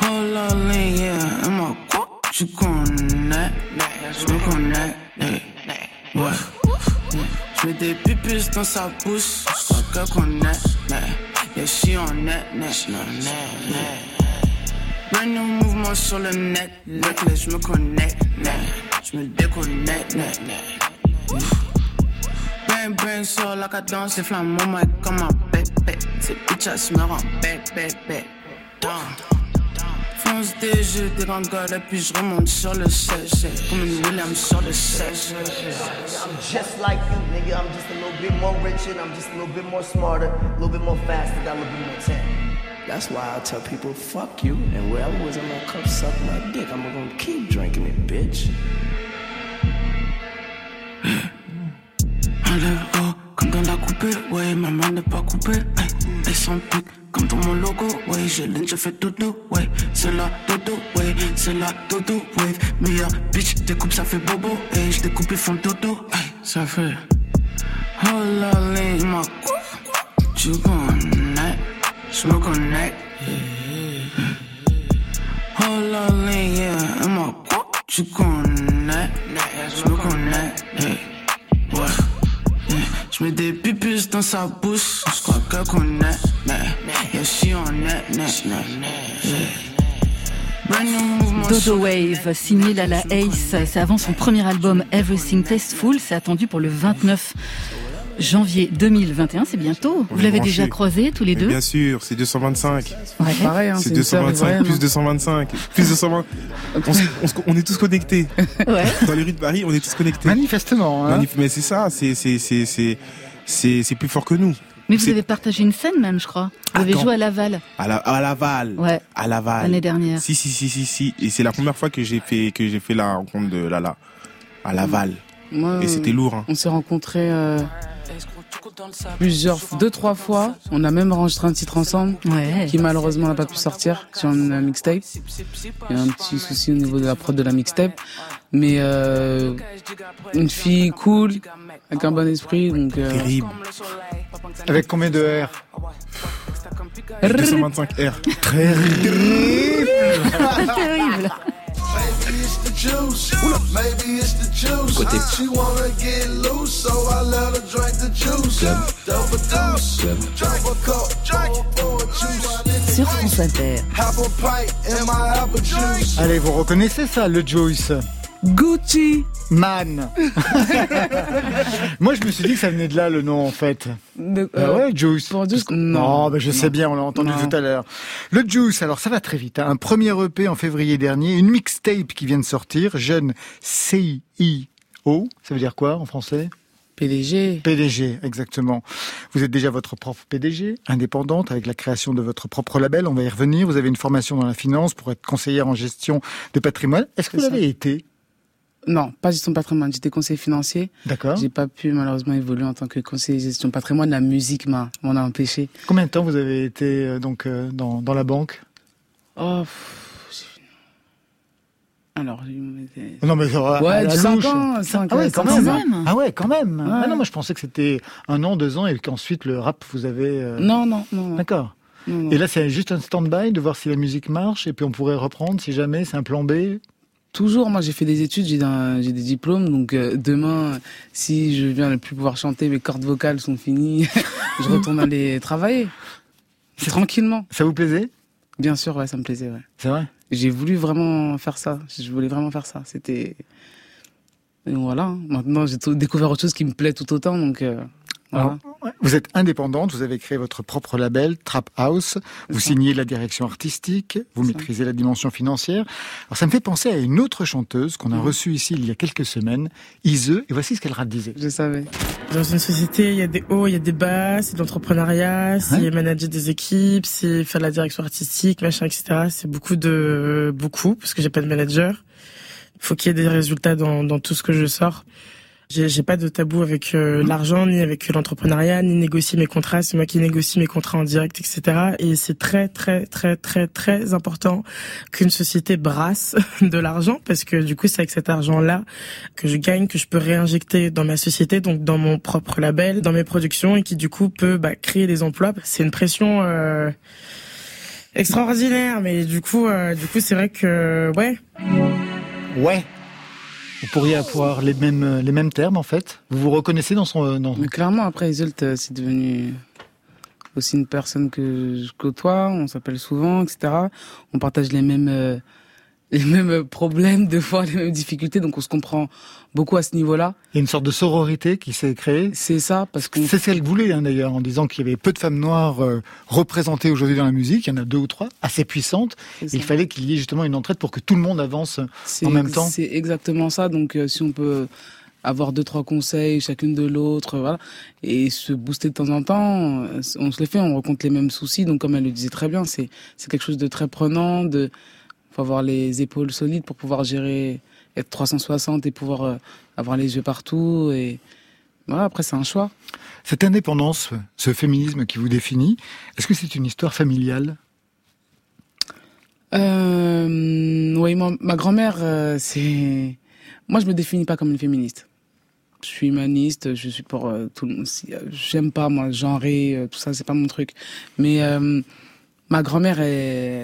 Oh la lima, tu connais, je me connais. Ouais, je mets des pupilles dans sa bouche, je crois qu'elle connaît. Yeah, she on that, net, net. Brand new mouvement sur le net, necklace, je me connecte, je me déconnecte, net, net. Bang bang sur la cadence, les flammes au mic comme un bébé. Ces bitches me rendent bête, bête, bête. Fonce des jeux, des gangoles, et puis je remonte sur le sèche. Comme une William sur le sèche. I'm just like you, nigga. I'm just a little bit more rich and I'm just a little bit more smarter, a little bit more faster, got a little bit more tech. That's why I tell people, fuck you. And wherever I was in my cup, suck my dick. I'm gonna keep drinking it, bitch. Enlève haut, comme dans la coupée, ouais, ma main n'est pas coupée, aïe, et sans pique, comme dans mon logo, ouais, je l'ai, je fais dodo, ouais, c'est la dodo, ouais, c'est la dodo, wave, mia, bitch, découpe, ça fait bobo, et je découpe, ils font dodo, aïe, ça fait, oh la lima, tu connais, je me connecte, oh la lima, tu connais, je me connecte, ouais. Je mets des pupilles dans sa bouche, je crois qu'elle connaît, yeah, she on that, net, net. Dodo Wave, signé Lala Ace, c'est avant son premier album Everything Tasteful, c'est attendu pour le vingt-neuf janvier deux mille vingt et un, c'est bientôt. Vous l'avez déjà croisé tous les deux ? Bien sûr, c'est deux cent vingt-cinq. Ouais. Pareil, hein, c'est, c'est deux cent vingt-cinq plus deux cent vingt-cinq plus deux cent vingt. On, se, on, se, on est tous connectés. Ouais. Dans les rues de Paris, on est tous connectés. Manifestement. Hein. Manif- mais c'est ça, c'est c'est c'est c'est c'est, c'est plus fort que nous. Mais vous c'est... avez partagé une scène même, je crois. Vous avez Attends. joué à Laval. À, la, à Laval. Ouais. À Laval. L'année dernière. Si si si si si. Et c'est la première fois que j'ai fait que j'ai fait la rencontre de Lala à Laval. Moi, et c'était lourd. Hein. On s'est rencontrés. Euh... plusieurs, deux, trois fois. On a même enregistré un titre ensemble, ouais, qui malheureusement n'a pas pu sortir sur une mixtape. Il y a un petit souci au niveau de la prod de la mixtape, mais euh, une fille cool, avec un bon esprit, donc euh... terrible. Avec combien de R? deux cent vingt-cinq R. Très terrible. Maybe it's the juice, maybe it's the juice. She wanna get loose, so I let her drink the juice. Double dose, drink a cup, drink a juice. Sur France Inter. Apple pie and my apple juice. Allez, vous reconnaissez ça, le Juiice? Gucci Man. Moi, je me suis dit que ça venait de là, le nom, en fait. De, euh, ouais, Juice. Juste... Non, non, ben, je sais non. bien, on l'a entendu non. tout à l'heure. Le Juice, alors ça va très vite. Hein. Un premier E P en février dernier, une mixtape qui vient de sortir, jeune C I O. Ça veut dire quoi en français ? P D G. P D G, exactement. Vous êtes déjà votre propre P D G, indépendante, avec la création de votre propre label. On va y revenir. Vous avez une formation dans la finance pour être conseillère en gestion de patrimoine. Est-ce que vous l'avez été ? Non, pas gestion de patrimoine, j'étais conseiller financier. D'accord. J'ai pas pu malheureusement évoluer en tant que conseiller gestion de patrimoine, la musique m'a, m'en a empêché. Combien de temps vous avez été euh, donc euh, dans dans la banque ? Oh. Pff... Alors, je... Non mais genre, ouais, à cinq ans, cinq ans. Ah ouais, quand même. même. Ah ouais, quand même. Ouais. Ah non, moi je pensais que c'était un an, deux ans et qu'ensuite le rap vous avez euh... Non, non, non. D'accord. Non, non. Et là c'est juste un stand-by de voir si la musique marche et puis on pourrait reprendre si jamais, c'est un plan B. Toujours, moi j'ai fait des études, j'ai, un, j'ai des diplômes, donc euh, demain, si je viens ne plus pouvoir chanter, mes cordes vocales sont finies, je retourne aller travailler, c'est... tranquillement. Ça vous plaisait ? Bien sûr, ouais, ça me plaisait, ouais. C'est vrai ? J'ai voulu vraiment faire ça, je voulais vraiment faire ça, c'était... Et voilà, maintenant j'ai tout découvert autre chose qui me plaît tout autant, donc... Euh... Voilà. Alors, vous êtes indépendante, vous avez créé votre propre label, Trap House, vous signez la direction artistique, vous maîtrisez la dimension financière. Alors ça me fait penser à une autre chanteuse qu'on a reçue ici il y a quelques semaines, Ise, et voici ce qu'elle disait. Je savais. Dans une société, il y a des hauts, il y a des bas, c'est de l'entrepreneuriat, c'est hein manager des équipes, c'est faire de la direction artistique, machin, et cetera. C'est beaucoup de... beaucoup, parce que j'ai pas de manager. Faut qu'il y ait des résultats dans, dans tout ce que je sors. J'ai, j'ai pas de tabou avec euh, l'argent, ni avec l'entrepreneuriat, ni négocier mes contrats. C'est moi qui négocie mes contrats en direct, et cetera. Et c'est très, très, très, très, très important qu'une société brasse de l'argent, parce que du coup, c'est avec cet argent-là que je gagne, que je peux réinjecter dans ma société, donc dans mon propre label, dans mes productions, et qui du coup peut bah, créer des emplois. C'est une pression... Euh... extraordinaire, mais du coup, euh, du coup, c'est vrai que ouais, ouais. Vous pourriez avoir les mêmes les mêmes termes en fait. Vous vous reconnaissez dans son nom. Mais clairement, après Isolt, c'est devenu aussi une personne que je côtoie. On s'appelle souvent, et cetera. On partage les mêmes euh, les mêmes problèmes, des fois les mêmes difficultés, donc on se comprend beaucoup à ce niveau-là. Il y a une sorte de sororité qui s'est créée. C'est ça, parce que... C'est celle que vous voulez, hein, d'ailleurs, en disant qu'il y avait peu de femmes noires euh, représentées aujourd'hui dans la musique. Il y en a deux ou trois, assez puissantes. Il fallait qu'il y ait justement une entraide pour que tout le monde avance c'est, en même temps. C'est exactement ça. Donc, euh, si on peut avoir deux, trois conseils, chacune de l'autre, euh, voilà, et se booster de temps en temps, euh, on se les fait, on rencontre les mêmes soucis. Donc, comme elle le disait très bien, c'est, c'est quelque chose de très prenant, de... Faut avoir les épaules solides pour pouvoir gérer... être trois cent soixante et pouvoir avoir les yeux partout. Et voilà, après, c'est un choix. Cette indépendance, ce féminisme qui vous définit, est-ce que c'est une histoire familiale ? euh, Oui, moi, ma grand-mère, euh, c'est... Moi, je me définis pas comme une féministe. Je suis humaniste, je suis pour euh, tout le monde. J'aime pas, moi, genrer, euh, tout ça, c'est pas mon truc. Mais euh, ma grand-mère, elle,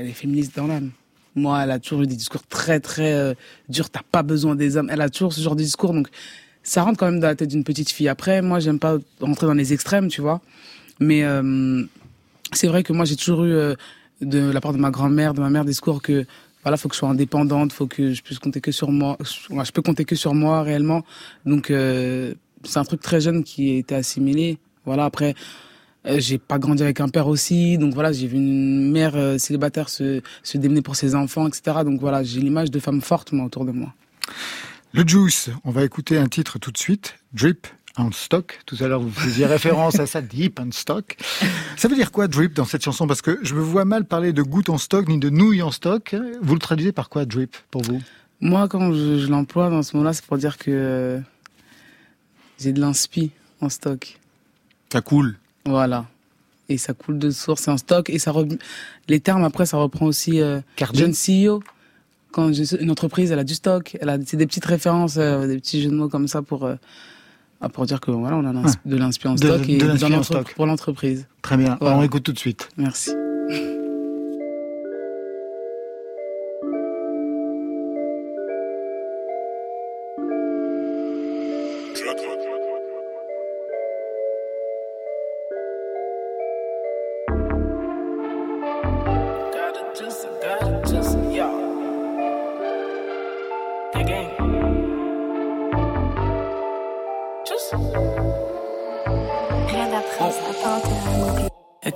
elle est féministe dans l'âme. Moi, elle a toujours eu des discours très, très euh, durs. T'as pas besoin des hommes. Elle a toujours ce genre de discours. Donc, ça rentre quand même dans la tête d'une petite fille. Après, moi, j'aime pas rentrer dans les extrêmes, tu vois. Mais euh, c'est vrai que moi, j'ai toujours eu, euh, de la part de ma grand-mère, de ma mère, des discours que, voilà, faut que je sois indépendante, faut que je puisse compter que sur moi. Je, je peux compter que sur moi, réellement. Donc, euh, c'est un truc très jeune qui a été assimilé. Voilà, après... J'ai pas grandi avec un père aussi, donc voilà, j'ai vu une mère euh, célibataire se, se démener pour ses enfants, et cetera. Donc voilà, j'ai l'image de femme forte, moi, autour de moi. Le Juiice, on va écouter un titre tout de suite, Drip and Stock. Tout à l'heure, vous faisiez référence à ça, Drip and Stock. Ça veut dire quoi, Drip, dans cette chanson ? Parce que je me vois mal parler de gouttes en stock, ni de nouilles en stock. Vous le traduisez par quoi, Drip, pour vous ? Moi, quand je, je l'emploie dans ce moment-là, c'est pour dire que euh, j'ai de l'inspi en stock. Ça coule. Voilà. Et ça coule de source, et en stock. Et ça re... les termes, après, ça reprend aussi euh, jeune C I O. Quand je... une entreprise, elle a du stock. Elle a... C'est des petites références, euh, des petits jeux de mots comme ça pour, euh, pour dire que voilà, on a l'ins... ouais. de l'inspiration en stock de, et de l'inspiration en stock pour l'entreprise. Très bien. Voilà. On écoute tout de suite. Merci.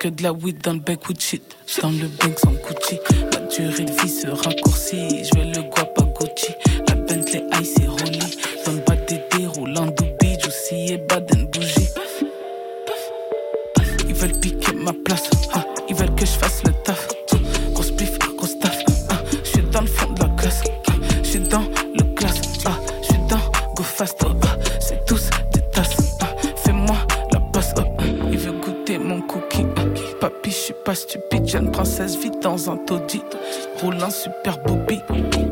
Que de la weed dans le bec with shit. Dans le bec sans Gucci. La durée de vie se raccourcit. Je vais le guap à Gucci. La Bentley Ice et Rolly. Dans le bac des déroulants d'Ubi. Juicy et bad and bougie. Ils veulent piquer ma place. Hein. Ils veulent que je fasse le taf. Grosse pif, grosse taf. Hein. Je suis dans le fond de la classe. Hein. Je suis dans le classe. Hein. Je suis dans Go Fast. Hein. C'est tous des tasses. Hein. Fais-moi la passe. Hein. Ils veulent goûter mon cookie. Papi, je suis pas stupide, jeune princesse vit dans un taudis. Roule un super bobby.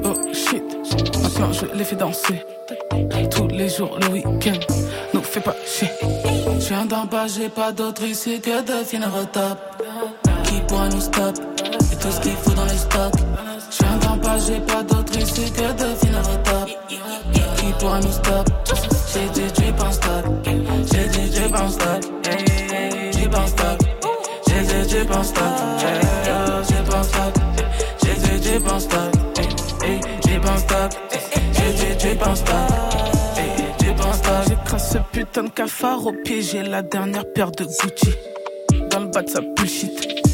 Oh shit, maintenant je les fais danser. Tous les jours, le week-end, nous fais pas chier. Je viens d'en bas, j'ai pas d'autre issue que de finir au top. Qui pourra nous stop? Et tout ce qu'il faut dans les stocks. Je viens d'en bas, j'ai pas d'autre issue que de finir au top. Qui pourra nous stop? J'ai du drip en stock. J'ai du drip en stock. Drip en stock. J'ai du drip en stock, j'ai du drip en stock, j'ai du drip en stock, j'ai du drip en stock, j'ai du drip en stock, j'ai du drip en stock. J'écrase ce putain de cafard au pied, j'ai la dernière paire de Gucci. Dans le bas de sa bullshit,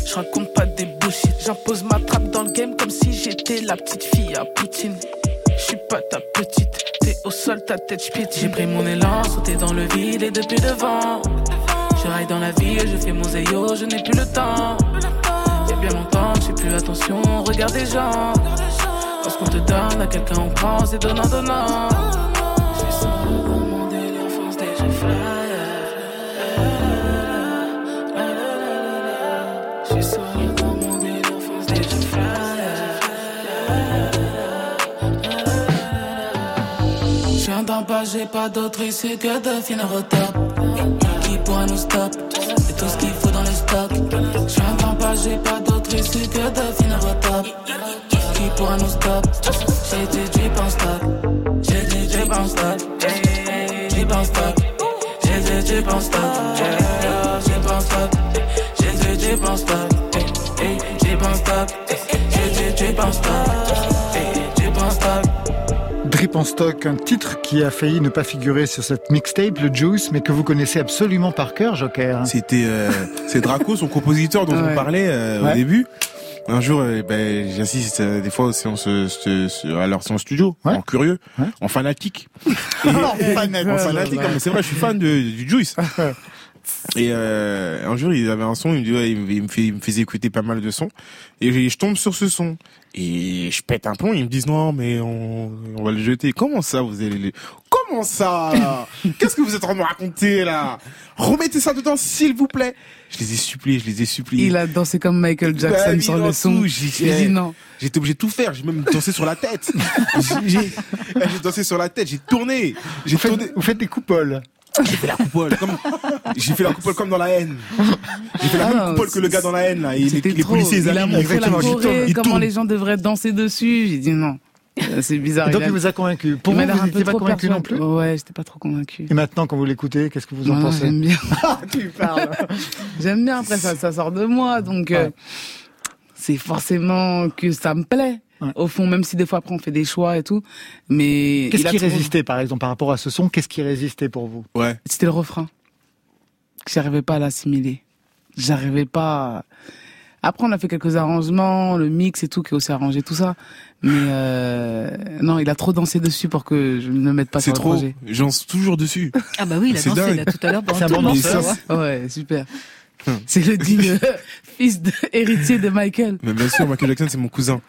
je raconte pas des bullshit. J'impose ma trappe dans le game comme si j'étais la petite fille à Poutine. Je suis pas ta petite, t'es au sol, ta tête j'pétine. J'ai pris mon élan, sauté dans le vide et depuis devant. Je raille dans la ville, je fais mon zéyo, je n'ai plus le temps. Y'a bien longtemps que j'ai plus attention, regarde les gens. Lorsqu'on te donne à quelqu'un, on prend, c'est donnant, donnant. J'ai sombré dans mon délire, J'ai pas d'autre issue que de finir au top. Qui pourra nous stop? C'est tout ce qu'il faut dans le stock. J'suis un grand, j'ai pas d'autre issue que de finir au top. Qui pourra nous stop? J'ai du drip en stock. J'ai du drip en stock. Drip en stock. J'ai du drip en stock. Drip en stock. J'ai du drip en stock. Drip en stock. J'ai du drip en stock. Drip en stock. Drip en stock, un titre qui a failli ne pas figurer sur cette mixtape, le Juiice, mais que vous connaissez absolument par cœur, Jok'Air. C'était, euh, c'est Draco, son compositeur dont ah ouais. on parlait euh, ouais. au début. Un jour, euh, ben, j'assiste euh, des fois aux séances euh, à leur séance studio, ouais. en curieux, ouais. en fanatique. Et, en fanatique, en fanatique ouais. non, mais c'est vrai, je suis fan de, du Juiice. Et euh, un jour, ils avaient un son, ils me disaient, ouais, il me fait, il me faisait écouter pas mal de sons, et je tombe sur ce son. Et je pète un plomb, ils me disent non mais on, on va le jeter. Comment ça vous allez les... Comment ça? Qu'est-ce que vous êtes en train de me raconter là? Remettez ça dedans s'il vous plaît. Je les ai suppliés, je les ai suppliés. Il a dansé comme Michael Jackson bah, sur le son. Tout, j'ai, j'ai, j'ai dit non. J'étais obligé de tout faire, j'ai même dansé sur la tête. j'ai, j'ai, j'ai dansé sur la tête, j'ai tourné. J'ai vous, tourné. Faites, vous faites des coupoles. J'ai fait la coupole, comme, j'ai fait la coupole comme dans La Haine. J'ai fait la ah, même coupole que le gars dans La Haine, là. Et les, les policiers, ils allaient exactement. J'ai tourné. Comment les gens devraient danser dessus? J'ai dit non. C'est bizarre. Et donc il vous a convaincu. Pour moi, vous n'étiez pas convaincu non plus? Ouais, j'étais pas trop convaincu. Et maintenant, quand vous l'écoutez, qu'est-ce que vous en non, pensez? J'aime bien. Tu parles. J'aime bien. Après, ça, ça sort de moi. Donc, ouais. euh, c'est forcément que ça me plaît. Ouais. Au fond, même si des fois après on fait des choix et tout, mais qu'est-ce qui résistait par exemple par rapport à ce son? Qu'est-ce qui résistait pour vous? Ouais. C'était le refrain. J'arrivais pas à l'assimiler. J'arrivais pas. Après, on a fait quelques arrangements, le mix et tout qui a aussi arrangé tout ça. Mais euh... non, il a trop dansé dessus pour que je ne mette pas sur le projet. C'est trop. J'en suis toujours dessus. Ah bah oui, il a dansé dingue. Là tout à l'heure. C'est un bon danseur. Ouais, super. C'est le digne fils de... héritier de Michael. Mais bien sûr, Michael Jackson, c'est mon cousin.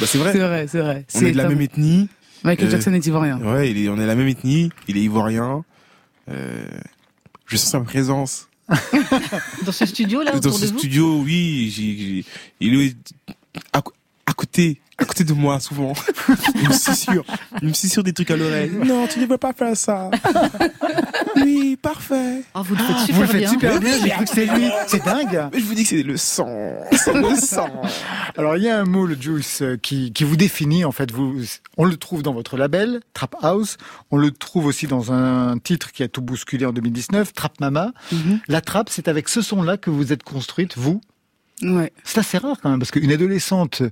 Bah c'est vrai. C'est vrai, c'est vrai. On c'est est de la même ethnie. Michael euh, Jackson est ivoirien. Ouais, il est, on est de la même ethnie. Il est ivoirien. Euh, je sens sa présence. Dans ce studio là. Dans ce de studio, vous oui. J'ai, j'ai, il est à, à côté, à côté de moi souvent. Il me susurre, il me susurre des trucs à l'oreille. Non, tu ne peux pas faire ça. Oui, parfait. Oh, vous le faites super, vous le faites bien. super bien. J'ai cru que c'est lui. C'est dingue. Mais je vous dis que c'est le sang. C'est le sang. Alors, il y a un mot, le Juiice, qui, qui vous définit, en fait. Vous, on le trouve dans votre label, Trap House. On le trouve aussi dans un titre qui a tout bousculé en deux mille dix-neuf, Trap Mama. Mm-hmm. La trappe, c'est avec ce son-là que vous êtes construite, vous. Ouais. C'est assez rare, quand même, parce qu'une adolescente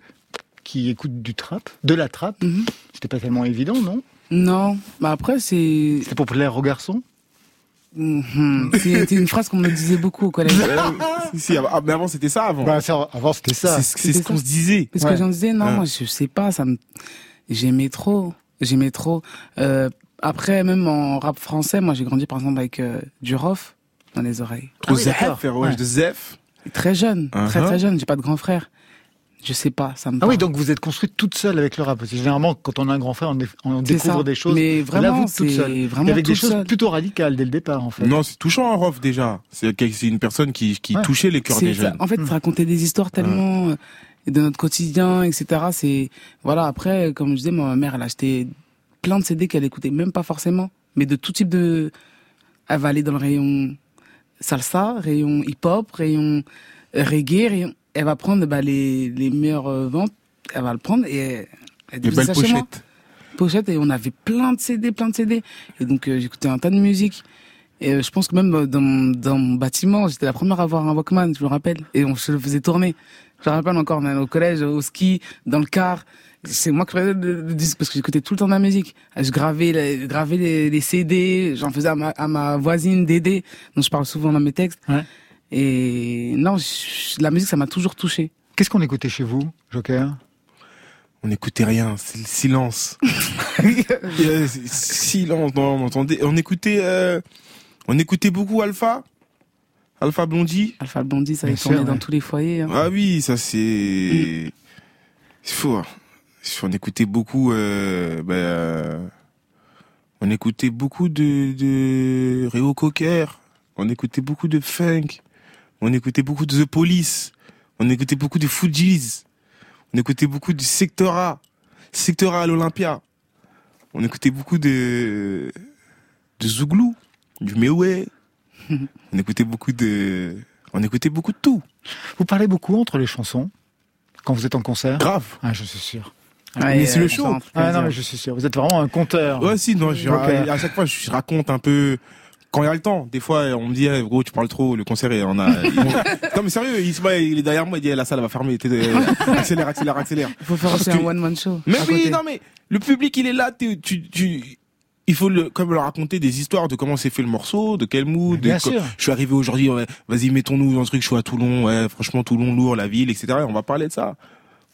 qui écoute du trap, de la trappe, mm-hmm. c'était pas tellement évident, non? Non. Bah après, c'est... C'était pour plaire aux garçons? Mm-hmm. C'était une phrase qu'on me disait beaucoup au collège. si, si, mais avant c'était ça avant. Bah, c'est, avant c'était ça. C'est, c'est, c'est ce qu'on se disait. Parce ouais. que j'en disais non, ouais. moi je sais pas, ça me... j'aimais trop, j'aimais trop. Euh, après même en rap français, moi j'ai grandi par exemple avec euh, du Rohff dans les oreilles. Trop ah oui, Zeph, faire ouais. de Zeph. Très jeune, uh-huh. très très jeune. J'ai pas de grand frère. Je sais pas, ça me. Ah parle. Oui, donc vous êtes construite toute seule avec le rap. Parce que généralement, quand on a un grand frère, on, dé- on découvre ça. Des choses. Mais vraiment, là, vous, c'est toute seule. Vraiment et avec des choses seul. Plutôt radicales dès le départ, en fait. Non, c'est touchant, un Rohff déjà. C'est une personne qui, qui ouais. touchait les cœurs des jeunes. En fait, mmh. raconter des histoires tellement ouais. de notre quotidien, et cetera. C'est voilà. Après, comme je disais, moi, ma mère, elle achetait plein de C D qu'elle écoutait même pas forcément, mais de tout type de. Elle va aller dans le rayon salsa, rayon hip-hop, rayon reggae, rayon. Elle va prendre bah, les, les meilleures ventes, elle va le prendre et elle dit ça chez moi. Pochette et on avait plein de C D, plein de C D. Et donc euh, j'écoutais un tas de musique. Et euh, je pense que même dans, dans mon bâtiment, j'étais la première à avoir un Walkman, je me rappelle. Et on se le faisait tourner. Je me rappelle encore, on allait au collège, au ski, dans le car. C'est moi qui faisais le disque parce que j'écoutais tout le temps de la musique. Je gravais, la, gravais les, les C D, j'en faisais à ma, à ma voisine Dédé, dont je parle souvent dans mes textes. Ouais. Et non, la musique, ça m'a toujours touché. Qu'est-ce qu'on écoutait chez vous, Jok'Air? On n'écoutait rien, c'est le silence. euh, silence, non, on entendait. On écoutait, euh, on écoutait beaucoup Alpha, Alpha Blondie. Alpha Blondie, ça avait tourné ouais. dans tous les foyers. Hein. Ah oui, ça c'est. Mmh. C'est fou. On écoutait beaucoup. Euh, bah, euh... On écoutait beaucoup de, de Réo Cocker. On écoutait beaucoup de funk. On écoutait beaucoup de The Police. On écoutait beaucoup de Fugees. On écoutait beaucoup du Sector A. Sector A à l'Olympia. On écoutait beaucoup de, de Zouglou. Du Mewé. On écoutait beaucoup de, on écoutait beaucoup de tout. Vous parlez beaucoup entre les chansons quand vous êtes en concert? Grave. Ah, je suis sûr. Ah, mais c'est euh, le show. Ah non, mais je suis sûr. Vous êtes vraiment un conteur. Ouais, si, non, je, okay. à, à chaque fois, je raconte un peu quand il y a le temps. Des fois, on me dit, eh, gros, tu parles trop, le concert, on a. Non, mais sérieux, Ismaël, il est derrière moi, il dit, la salle va fermer. Accélère, accélère, accélère. Il faut faire aussi que... un one-man show. Mais oui, côté. Non, mais le public, il est là, tu, tu, tu... il faut le, comme leur raconter des histoires de comment s'est fait le morceau, de quel mood. Bien de, sûr. Comme, je suis arrivé aujourd'hui, ouais, vas-y, mettons-nous dans ce truc, je suis à Toulon, ouais, franchement, Toulon, lourd, la ville, et cetera. Et on va parler de ça.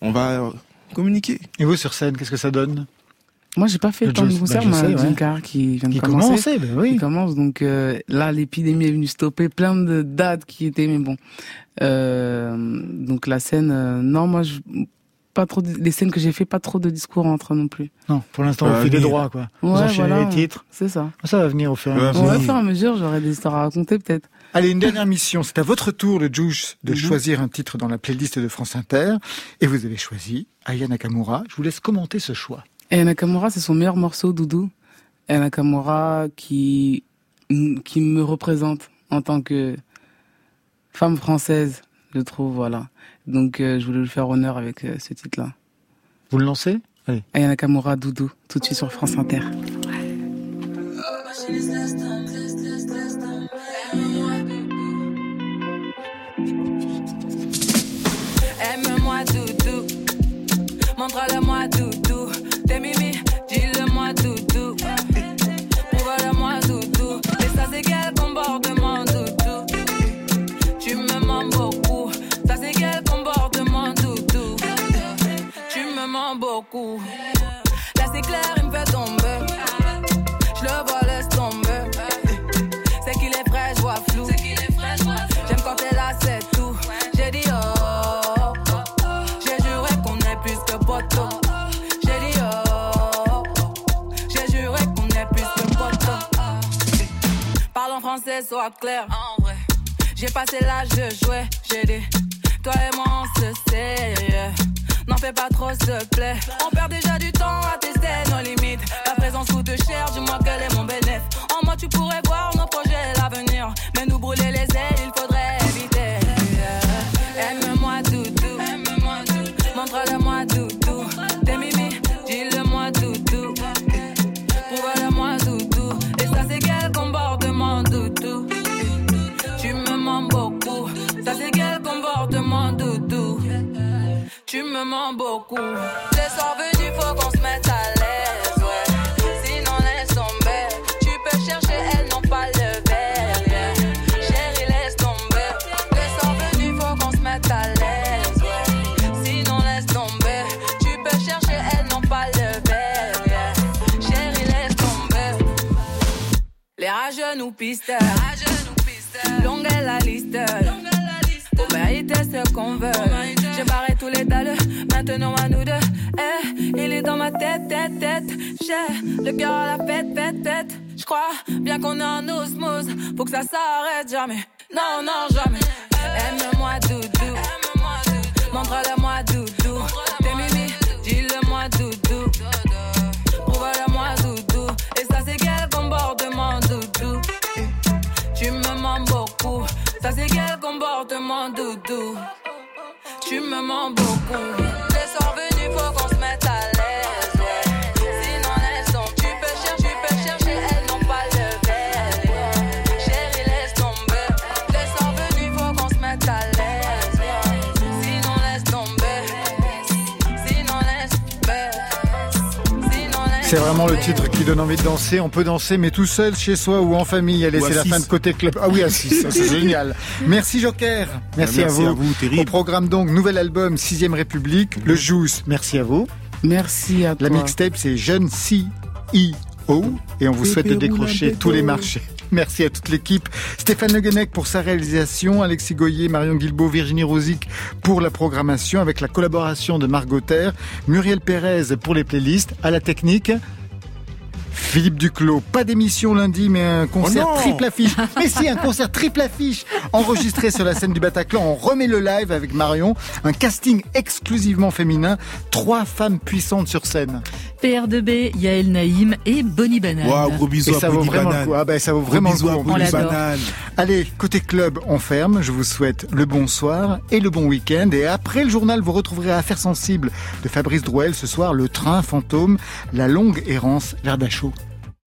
On va communiquer. Et vous, sur scène, qu'est-ce que ça donne? Moi, j'ai pas fait le tant de concerts, mais un Jok'Air qui vient de qui commencer. Qui commence, ben oui. Qui commence, donc euh, là, l'épidémie est venue stopper plein de dates qui étaient, mais bon. Euh, donc la scène, euh, non, moi, je... Pas trop de, les scènes que j'ai fait, pas trop de discours entre non plus. Non, pour l'instant, on euh, fait des droits, quoi. Ouais, vous enchaînez voilà, les titres. C'est ça. Ça va venir au fur et à mesure. Ouais, au fur et à mesure, j'aurai des histoires à raconter, peut-être. Allez, une dernière mission. C'est à votre tour, le Juiice, de mm-hmm. choisir un titre dans la playlist de France Inter. Et vous avez choisi Aya Nakamura. Je vous laisse commenter ce choix. Aya Nakamura, c'est son meilleur morceau, Doudou. Aya Nakamura qui, qui me représente en tant que femme française, je trouve, voilà. Donc euh, je voulais lui faire honneur avec euh, ce titre-là. Vous le lancez ? Allez. Aya Nakamura, Doudou, tout de suite sur France Inter. Aime-moi, Doudou. Montre-le-moi, Doudou. T'es mimi, dis-le-moi, Doudou. Prouve-le-moi, Doudou. Et ça, c'est quel comportement, Doudou. Tu me mens beaucoup. Ça, c'est quel comportement, Doudou. Tu me mens beaucoup. Là, c'est clair, il me fait tomber. Je le vois, laisse tomber. C'est qu'il est frais, je vois flou. J'aime quand t'es là, c'est tout. J'ai dit oh, oh, oh. J'ai juré qu'on est plus que poteau. J'ai dit oh, oh, oh. J'ai juré qu'on est plus que poteau. Parle en français, sois clair. En vrai, j'ai passé l'âge de jouer. J'ai dit toi et moi on se sait, yeah. N'en fais pas trop s'il te plaît. On perd déjà du temps à tester nos limites. Ta présence coûte cher, dis-moi quel est mon bénéfice. En moi tu pourrais voir nos projets et l'avenir. Mais nous brûler les ailes, il faudrait éviter, yeah. Aime-moi doudou, aime-moi doudou. Montre-le-moi doudou. T'es mimi, dis-le-moi doudou. Prouve-le-moi doudou. Et ça c'est quel comportement doudou. Tu me mens beaucoup. Ça c'est quel comportement doudou. Tu me mens beaucoup. Les soirs venus, faut qu'on se mette à l'aise, ouais. Sinon laisse tomber. Tu peux chercher, elles n'ont pas le verre, yeah. Chérie, laisse tomber. Les soirs venus, faut qu'on se mette à l'aise, ouais. Sinon laisse tomber. Tu peux chercher, elles n'ont pas le verre, yeah. Chérie, laisse tomber. Les rageux nous pistent, longue est la liste. Pour mériter ce qu'on veut. J'ai barré tous les dalles, maintenant à nous deux. Eh, il est dans ma tête, tête, tête. J'ai le cœur à la fête, fête, fête. J'crois bien qu'on est en osmose. Faut que ça s'arrête jamais. Non, non, jamais. Aime-moi, doudou. Montre-le-moi, doudou. T'es mimi, dis-le-moi, doudou. Prouve-le-moi, doudou. Et ça, c'est quel comportement, doudou. Tu me mens beaucoup. Ça c'est quel comportement doudou. Tu me mens beaucoup. Les soirs venus faut qu'on se mette à l'aise, ouais. Sinon laisse tomber. Tu peux chercher, tu peux chercher, elles n'ont pas le verre, ouais. Chérie laisse tomber. Les soirs venus faut qu'on se mette à l'aise, ouais. Sinon laisse tomber. Sinon laisse tomber. Sinon laisse. C'est vraiment le titre qui donne envie de danser. On peut danser mais tout seul chez soi ou en famille. Allez, c'est la fin de Côté Club. Ah oui, à six, ça, c'est génial. Merci Jok'Air. Merci, merci à vous. À vous terrible. Au programme donc, nouvel album Sixième République, Le Juiice. Merci à vous. Merci à toi. La mixtape c'est jeune C I O et on vous souhaite de décrocher tous les marchés. Merci à toute l'équipe. Stéphane Le Guenec pour sa réalisation, Alexis Goyer, Marion Guilbault, Virginie Rosic pour la programmation avec la collaboration de Margot Terre, Muriel Pérez pour les playlists, à la technique. Philippe Duclos, pas d'émission lundi, mais un concert oh triple affiche. Mais si, un concert triple affiche enregistré sur la scène du Bataclan. On remet le live avec Marion. Un casting exclusivement féminin. Trois femmes puissantes sur scène. P R deux B, Yael Naïm et Bonnie Banane. Waouh, gros bisous à Bonnie Banane. Ah ben, ça vaut vraiment le coup. On l'adore. Allez, côté club, on ferme. Je vous souhaite le bon soir et le bon week-end. Et après le journal, vous retrouverez Affaires sensibles de Fabrice Drouel. Ce soir, le train fantôme, la longue errance vers Dachau.